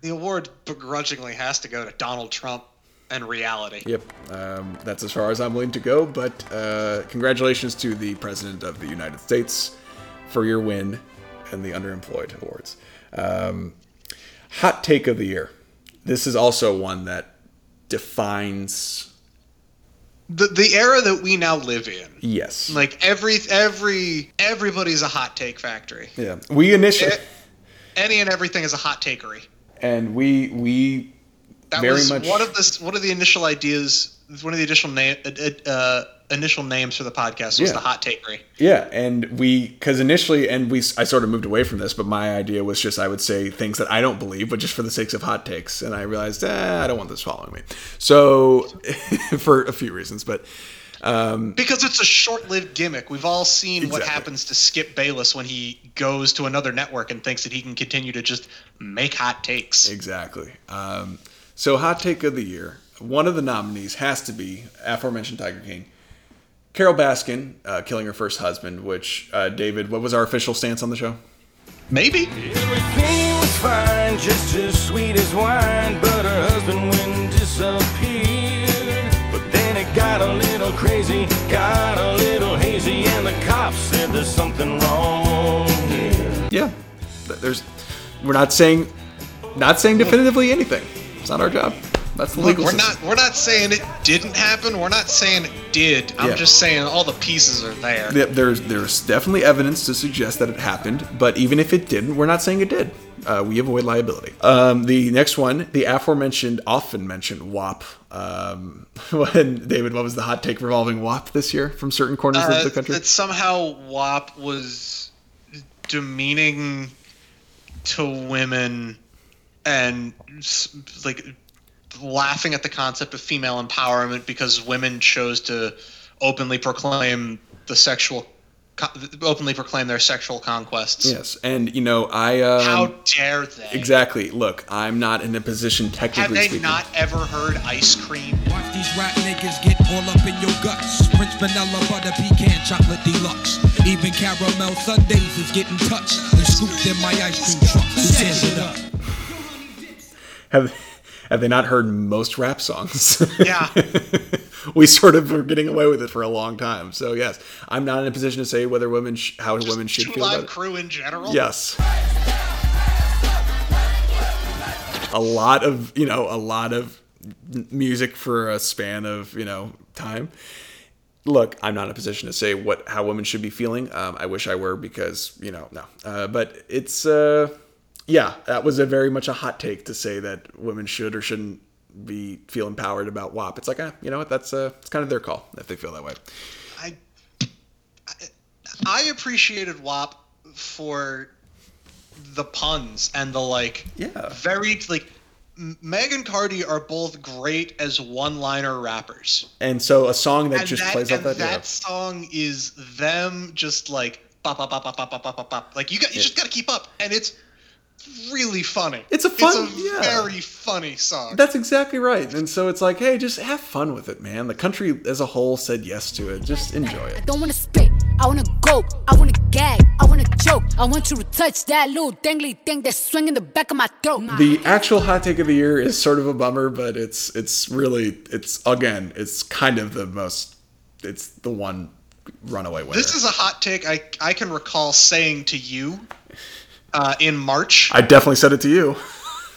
The award begrudgingly has to go to Donald Trump and reality. Yep. Um, that's as far as I'm willing to go. But uh, congratulations to the President of the United States for your win and the Underemployed Awards. Um, hot take of the year. This is also one that defines the the era that we now live in. Yes. Like every every everybody's a hot take factory. Yeah. We initially it, any and everything is a hot takery. And we we that very was much one of the one of the initial ideas, one of the initial name uh, initial names for the podcast was yeah. the hot takery. Yeah, and we because initially and we I sort of moved away from this, but my idea was just I would say things that I don't believe, but just for the sakes of hot takes. And I realized eh, I don't want this following me, so for a few reasons, but. Um, because it's a short-lived gimmick. We've all seen exactly. what happens to Skip Bayless when he goes to another network and thinks that he can continue to just make hot takes. Exactly. Um, so hot take of the year. One of the nominees has to be aforementioned Tiger King. Carole Baskin, uh, killing her first husband, which, uh, David, what was our official stance on the show? Maybe. Everything was fine, just as sweet as wine, but her husband went disappeared. Got a little crazy, got a little hazy, and the cops said there's something wrong here. Yeah, there's. We're not saying, not saying definitively anything. It's not our job. That's the legal. Look, we're system. not. We're not saying it didn't happen. We're not saying it did. I'm yeah. just saying all the pieces are there. Yeah, there's there's definitely evidence to suggest that it happened, but even if it didn't, we're not saying it did. Uh, we avoid liability. Um, the next one, the aforementioned, often mentioned W A P. Um, when David, what was the hot take revolving W A P this year from certain corners uh, of the country? That somehow W A P was demeaning to women and like laughing at the concept of female empowerment because women chose to openly proclaim the sexual. openly proclaim their sexual conquests. Yes, and you know, I... Um, how dare they? Exactly. Look, I'm not in a position technically speaking. Have they speaking. not ever heard ice cream? Watch these rap niggas get all up in your guts. French vanilla, butter, pecan, chocolate deluxe. Even caramel sundaes is getting touched. And scooped in my ice cream truck. Who tears it up? Have, have they not heard most rap songs? Yeah. We sort of were getting away with it for a long time. So, yes, I'm not in a position to say whether women, sh- how Just women should feel about it. Crew in general? Yes. A lot of, you know, a lot of music for a span of, you know, time. Look, I'm not in a position to say what, how women should be feeling. Um, I wish I were because, you know, no. Uh, but it's, uh, yeah, that was a very much a hot take to say that women should or shouldn't be feel empowered about W A P. It's like, ah, you know what? That's uh, it's kind of their call if they feel that way. I I appreciated W A P for the puns and the like. Yeah. Very like Meg and Cardi are both great as one-liner rappers. And so a song that and just that, plays out that. That yeah. song is them just like pop pop pop pop pop pop pop pop. Like you got you yeah. just got to keep up, and it's. really funny. It's a fun, it's a yeah. very funny song. That's exactly right. And so it's like, hey, just have fun with it, man. The country as a whole said yes to it. Just enjoy it. I don't want to spit. I want to go. I want to gag. I want to choke. I want you to touch that little dangly thing that's swinging the back of my throat. The actual hot take of the year is sort of a bummer, but it's it's really it's again it's kind of the most it's the one runaway winner. This is a hot take I I can recall saying to you. Uh, in March, I definitely said it to you.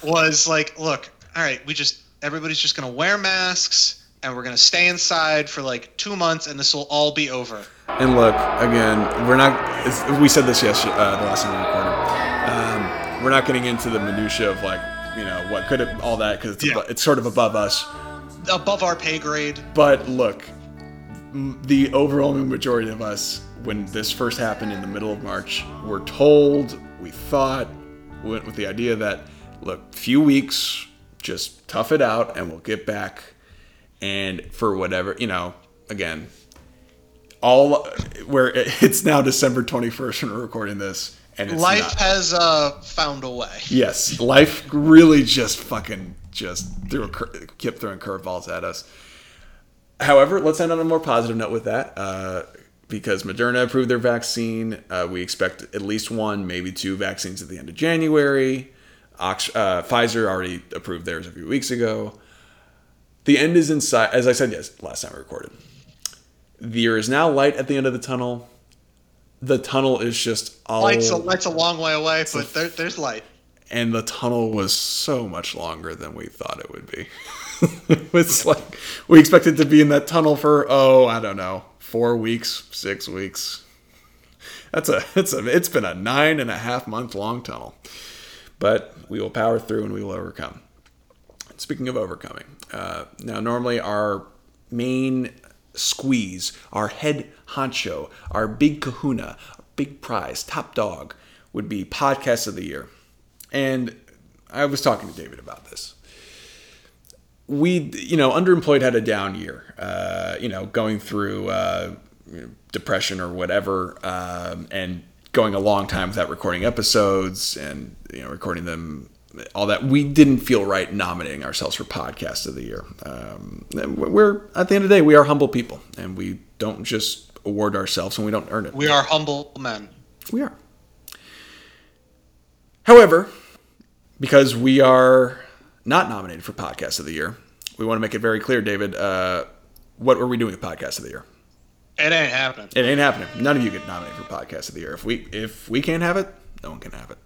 was like, look, all right, we just everybody's just gonna wear masks and we're gonna stay inside for like two months, and this will all be over. And look, again, we're not. It's, we said this yesterday, uh, the last time we recorded. Um, we're not getting into the minutia of like, you know, what could it, all that because it's, yeah. ab- it's sort of above us, above our pay grade. But look, the overwhelming majority of us, when this first happened in the middle of March, were told. We thought, went with the idea that, look, few weeks, just tough it out and we'll get back. And for whatever, you know, again, all where it's now December twenty-first when we're recording this And it's life not. has uh, found a way. Yes, life really just fucking just threw a cur- kept throwing curveballs at us. However, let's end on a more positive note with that, uh, because Moderna approved their vaccine. Uh, we expect at least one, maybe two vaccines at the end of January. Ox- uh, Pfizer already approved theirs a few weeks ago. The end is in sight, as I said yes, last time we recorded. There is now light at the end of the tunnel. The tunnel is just all... Light's a, light's a long way away, but there, there's light. And the tunnel was so much longer than we thought it would be. It's like, we expected to be in that tunnel for, oh, I don't know, four weeks, six weeks. That's a, it's a, it's been a nine and a half month long tunnel. But we will power through and we will overcome. Speaking of overcoming, uh, now normally our main... squeeze, our head honcho, our big kahuna, our big prize, top dog, would be podcast of the year. And I was talking to David about this. We, you know, Underemployed had a down year, uh, you know, going through uh, depression or whatever, um, and going a long time without recording episodes and, you know, recording them, all that. We didn't feel right nominating ourselves for podcast of the year. Um, we're, at the end of the day, we are humble people, and we don't just award ourselves when we don't earn it. We are humble men. We are. However, because we are not nominated for podcast of the year, we want to make it very clear, David, uh, what were we doing with podcast of the year? It ain't happening. It ain't happening. None of you get nominated for podcast of the year. If we, if we can't have it, no one can have it.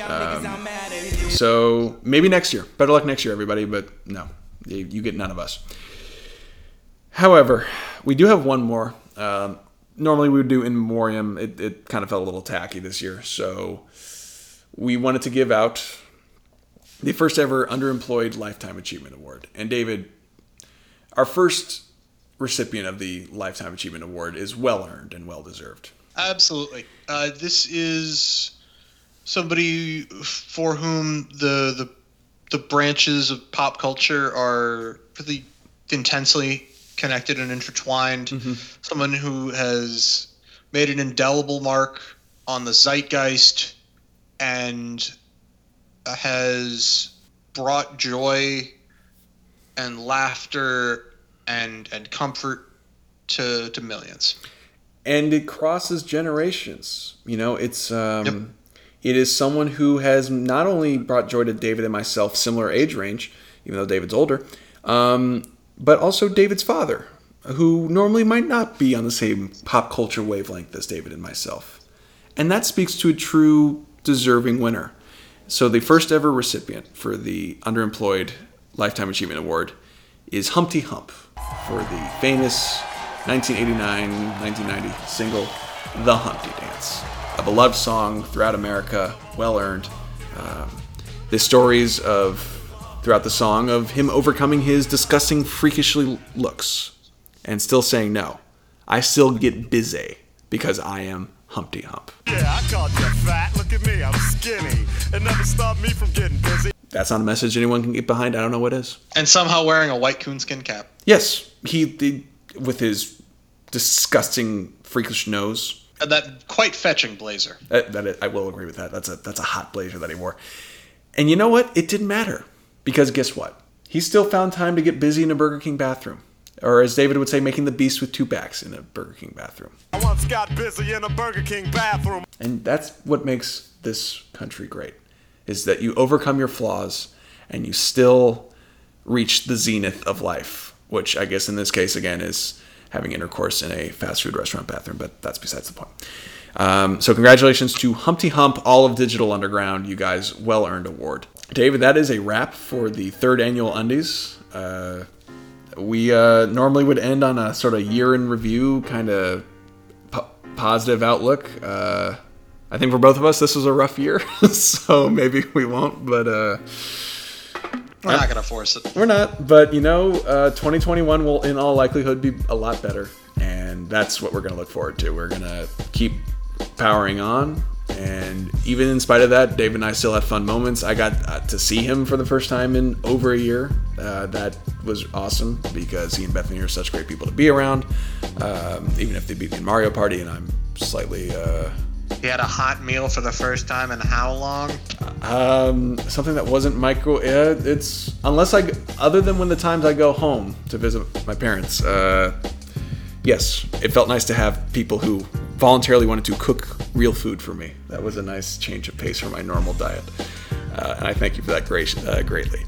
Um, so maybe next year. Better luck next year, everybody. But no, you get none of us. However, we do have one more. Um, normally we would do in memoriam. It, it kind of felt a little tacky this year. So we wanted to give out the first ever Underemployed Lifetime Achievement Award. And David, our first recipient of the Lifetime Achievement Award is well-earned and well-deserved. Absolutely. Uh, this is... somebody for whom the, the the branches of pop culture are really intensely connected and intertwined. Mm-hmm. Someone who has made an indelible mark on the zeitgeist and has brought joy and laughter and and comfort to to millions. And it crosses generations. You know, it's... Um, yep. It is someone who has not only brought joy to David and myself, similar age range, even though David's older, um, but also David's father, who normally might not be on the same pop culture wavelength as David and myself. And that speaks to a true deserving winner. So the first ever recipient for the Underemployed Lifetime Achievement Award is Humpty Hump for the famous nineteen eighty-nine nineteen ninety single, The Humpty Dance. A beloved song throughout America, well earned. Um, the stories of throughout the song of him overcoming his disgusting, freakishly looks and still saying no. I still get busy because I am Humpty Hump. Yeah, I called you fat. Look at me, I'm skinny. It never stopped me from getting busy. That's not a message anyone can get behind. I don't know what is. And somehow wearing a white coonskin cap. Yes, he, he with his disgusting, freakish nose. That quite fetching blazer. That, that is, I will agree with that. That's a that's a hot blazer that he wore. And you know what? It didn't matter. Because guess what? He still found time to get busy in a Burger King bathroom. Or as David would say, making the beast with two backs in a Burger King bathroom. I once got busy in a Burger King bathroom. And that's what makes this country great. Is that you overcome your flaws and you still reach the zenith of life. Which I guess in this case, again, is... having intercourse in a fast food restaurant bathroom, but that's besides the point. Um, so congratulations to Humpty Hump, all of Digital Underground. You guys, well-earned award. David, that is a wrap for the third annual Undies. Uh, we uh, normally would end on a sort of year-in-review kind of po- positive outlook. Uh, I think for both of us, this was a rough year, so maybe we won't, but... Uh, We're not going to force it. We're not. But, you know, uh, twenty twenty-one will, in all likelihood, be a lot better. And that's what we're going to look forward to. We're going to keep powering on. And even in spite of that, Dave and I still have fun moments. I got uh, to see him for the first time in over a year. Uh, that was awesome because he and Bethany are such great people to be around. Um, even if they beat me in Mario Party and I'm slightly... Uh, He had a hot meal for the first time in how long? Um, something that wasn't micro. Yeah, it's unless I, other than when the times I go home to visit my parents. Uh, yes, it felt nice to have people who voluntarily wanted to cook real food for me. That was a nice change of pace from my normal diet, uh, and I thank you for that great, uh, greatly.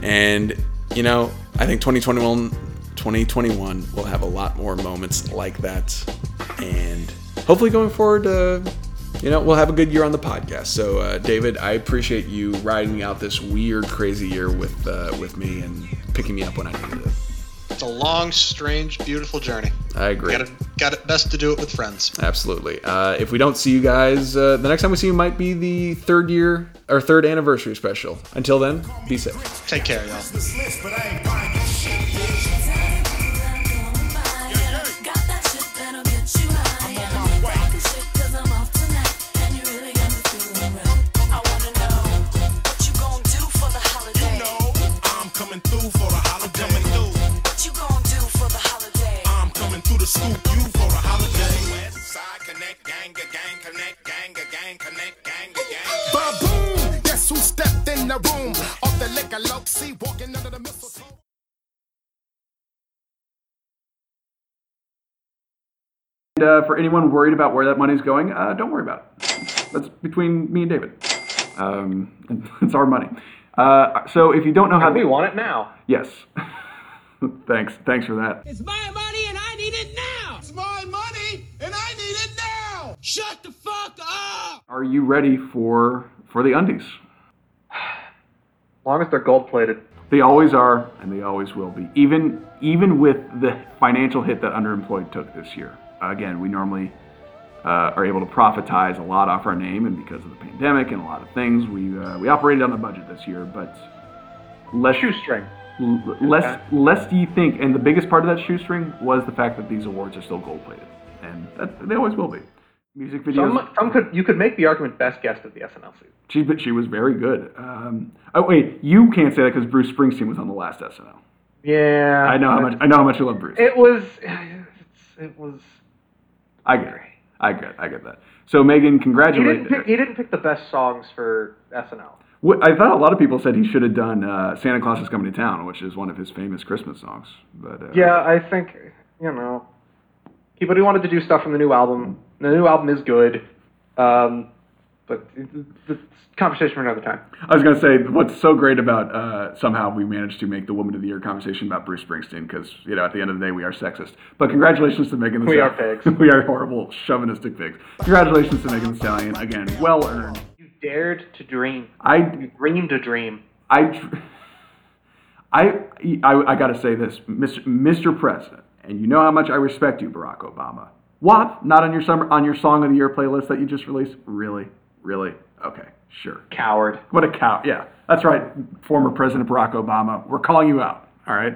And you know, I think twenty twenty-one, twenty twenty-one will have a lot more moments like that, and hopefully going forward, uh, you know, we'll have a good year on the podcast. So, uh, David, I appreciate you riding out this weird, crazy year with uh, with me and picking me up when I needed it. It's a long, strange, beautiful journey. I agree. Got it, got it best to do it with friends. Absolutely. Uh, if we don't see you guys, uh, the next time we see you might be the third year or third anniversary special. Until then, be safe. Take care, y'all. Scoop you for a holiday. West side connect, gang, gang, connect, gang, gang, connect, gang, gang. Ba-boom! Guess who stepped in the room? Off the liquor, low-key, walking under the mistletoe. And uh, for anyone worried about where that money's going, uh, don't worry about it. That's between me and David. Um, it's our money. Uh, so if you don't know how... And we want it now. Yes. Thanks. Thanks for that. It's my money and I need it now. It's my money and I need it now. Shut the fuck up. Are you ready for for the undies? As long as they're gold plated. They always are, and they always will be. Even even with the financial hit that underemployed took this year. Again, we normally uh, are able to profitize a lot off our name, and because of the pandemic and a lot of things, we uh, we operated on the budget this year, but less shoestring. L- lest, lest you think, and the biggest part of that shoestring was the fact that these awards are still gold-plated, and that, they always will be. Music videos. Some, some could, you could make the argument best guest of the S N L season. She, but she was very good. Um, oh wait, you can't say that because Bruce Springsteen was on the last S N L. Yeah, I know how much I know how much you love Bruce. It was, it was. I get it. I get, I get that. So Megan, congratulations. He, he didn't pick the best songs for S N L. I thought a lot of people said he should have done uh, Santa Claus is Coming to Town, which is one of his famous Christmas songs. But uh, yeah, I think, you know, he but he wanted to do stuff from the new album. The new album is good, um, but the conversation for another time. I was going to say, what's so great about uh, somehow we managed to make the Woman of the Year conversation about Bruce Springsteen, because, you know, at the end of the day, we are sexist. But congratulations to Megan Thee Stallion. We are pigs. We are horrible, chauvinistic pigs. Congratulations to Megan Thee Stallion. Again, well earned. Dared to dream. I you dreamed a dream. I, I, I, I gotta say this, Mister Mister President, and you know how much I respect you, Barack Obama. What? Not on your summer, on your Song of the Year playlist that you just released? Really, really? Okay, sure. Coward. What a cow. Yeah, that's right. Former President Barack Obama, we're calling you out. All right,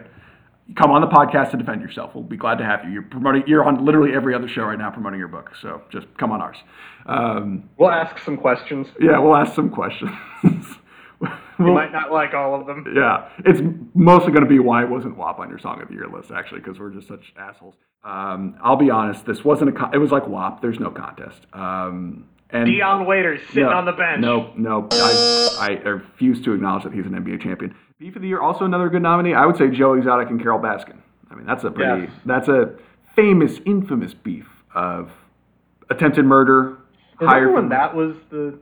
come on the podcast to defend yourself. We'll be glad to have you. You're promoting. You're on literally every other show right now promoting your book. So just come on ours. Um, we'll ask some questions. Yeah, we'll ask some questions. we'll, you might not like all of them. Yeah. It's mostly going to be why it wasn't W A P on your Song of the Year list, actually, because we're just such assholes. Um, I'll be honest. This wasn't a con- – it was like W A P. There's no contest. Um, and Dion Waiters sitting no, on the bench. No, no. I, I refuse to acknowledge that he's an N B A champion. Beef of the Year, also another good nominee. I would say Joe Exotic and Carole Baskin. I mean, that's a pretty yes. – that's a famous, infamous beef of attempted murder – Is that when that was the,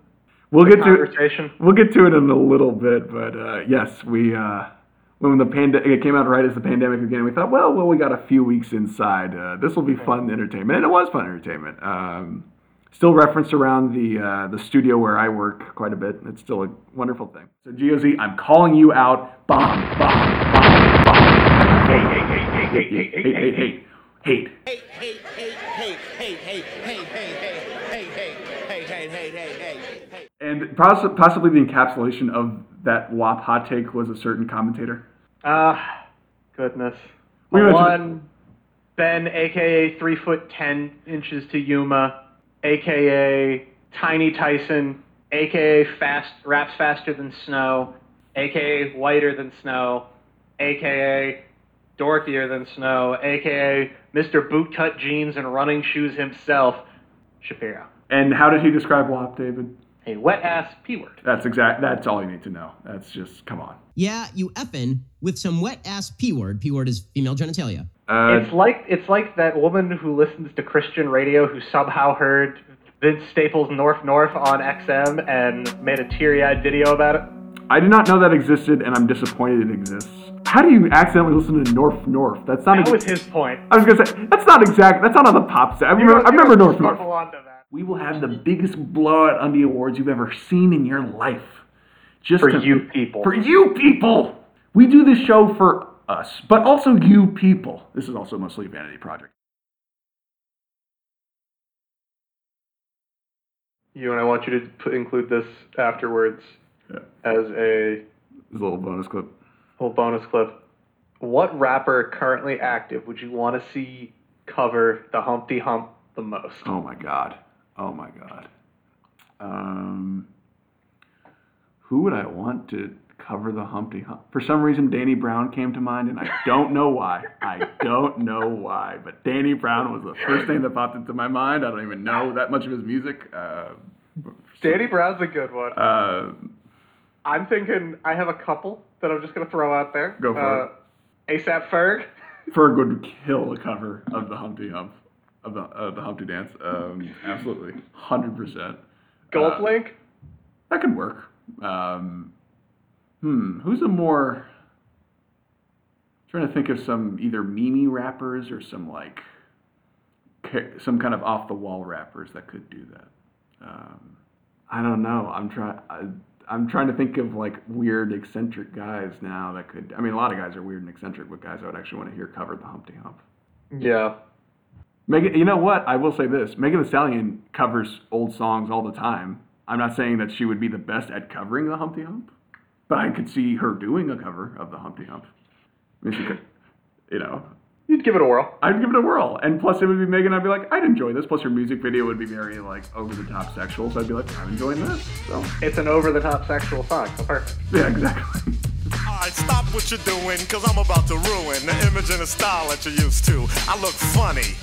we'll the get conversation? To it, we'll get to it in a little bit, but uh, yes, we uh, when the pand- it came out right as the pandemic began, we thought, well, well, we got a few weeks inside. Uh, this will be okay. Fun entertainment, and it was fun entertainment. Um, still referenced around the uh, the studio where I work quite a bit. It's still a wonderful thing. So G O Z, I'm calling you out. Bomb, bomb, bomb, bomb. Hey, hey, hey, hey, hey, hey, hey, hey, hey, hey, hey, hey, hey, hey, hey, hey, hey, hey, hey. Hey, hey, hey, hey. And poss- possibly the encapsulation of that W A P hot take was a certain commentator. Ah, uh, goodness. We One, Ben, a k a three foot ten inches to Yuma, a k a. Tiny Tyson, a k a. Fast, raps faster than snow, a k a whiter than snow, a k a dorkier than snow, a k a. Mister Bootcut Jeans and Running Shoes himself, Shapiro. And how did he describe W A P, David? A wet-ass p-word. That's exact. That's all you need to know. That's just, come on. Yeah, you effing with some wet-ass p-word. P-word is female genitalia. Uh, it's like it's like that woman who listens to Christian radio who somehow heard Vince Staples' North North on X M and made a teary-eyed video about it. I did not know that existed, and I'm disappointed it exists. How do you accidentally listen to North North? That's not. That ex- was his point. I was gonna say that's not exact. That's not on the pop set. I remember, I remember North North. We will have the biggest blowout Undie Awards you've ever seen in your life. Just for to, you people. For you people. We do this show for us, but also you people. This is also mostly a vanity project. You and I want you to put, include this afterwards yeah. as a... As a little bonus clip. Little bonus clip. What rapper currently active would you want to see cover the Humpty Hump the most? Oh my god. Oh my god. Um, who would I want to cover the Humpty Hump? For some reason, Danny Brown came to mind, and I don't know why. I don't know why, but Danny Brown was the first thing that popped into my mind. I don't even know that much of his music. Uh, Danny Brown's a good one. Uh, I'm thinking I have a couple that I'm just going to throw out there. Go for uh, it. A$AP Ferg. Ferg would kill a cover of the Humpty Hump. Of the, of the Humpty Dance, um, absolutely, one hundred percent. Gold uh, Link? That could work. Um, hmm, who's a more... I'm trying to think of some either meme rappers or some, like, some kind of off-the-wall rappers that could do that. Um, I don't know. I'm trying... I'm trying to think of, like, weird, eccentric guys now that could... I mean, a lot of guys are weird and eccentric, but guys I would actually want to hear cover the Humpty Hump. Yeah. Megan, you know what? I will say this. Megan Thee Stallion covers old songs all the time. I'm not saying that she would be the best at covering the Humpty Hump, but I could see her doing a cover of the Humpty Hump. I mean, she could, you know. You'd give it a whirl. I'd give it a whirl. And plus, it would be Megan. I'd be like, I'd enjoy this. Plus, her music video would be very, like, over-the-top sexual. So I'd be like, I'm enjoying this. So it's an over-the-top sexual song. So perfect. Yeah, exactly. Alright, stop what you're doing, because I'm about to ruin the image and the style that you're used to. I look funny.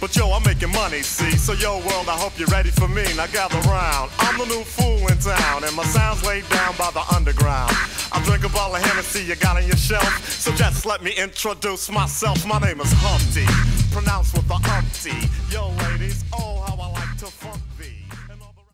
But yo, I'm making money, see? So yo, world, I hope you're ready for me. Now gather round. I'm the new fool in town, and my sound's laid down by the underground. I drink a bottle of Hennessy you got on your shelf, so just let me introduce myself. My name is Humpty, pronounced with the umpty. Yo, ladies, oh, how I like to funk thee.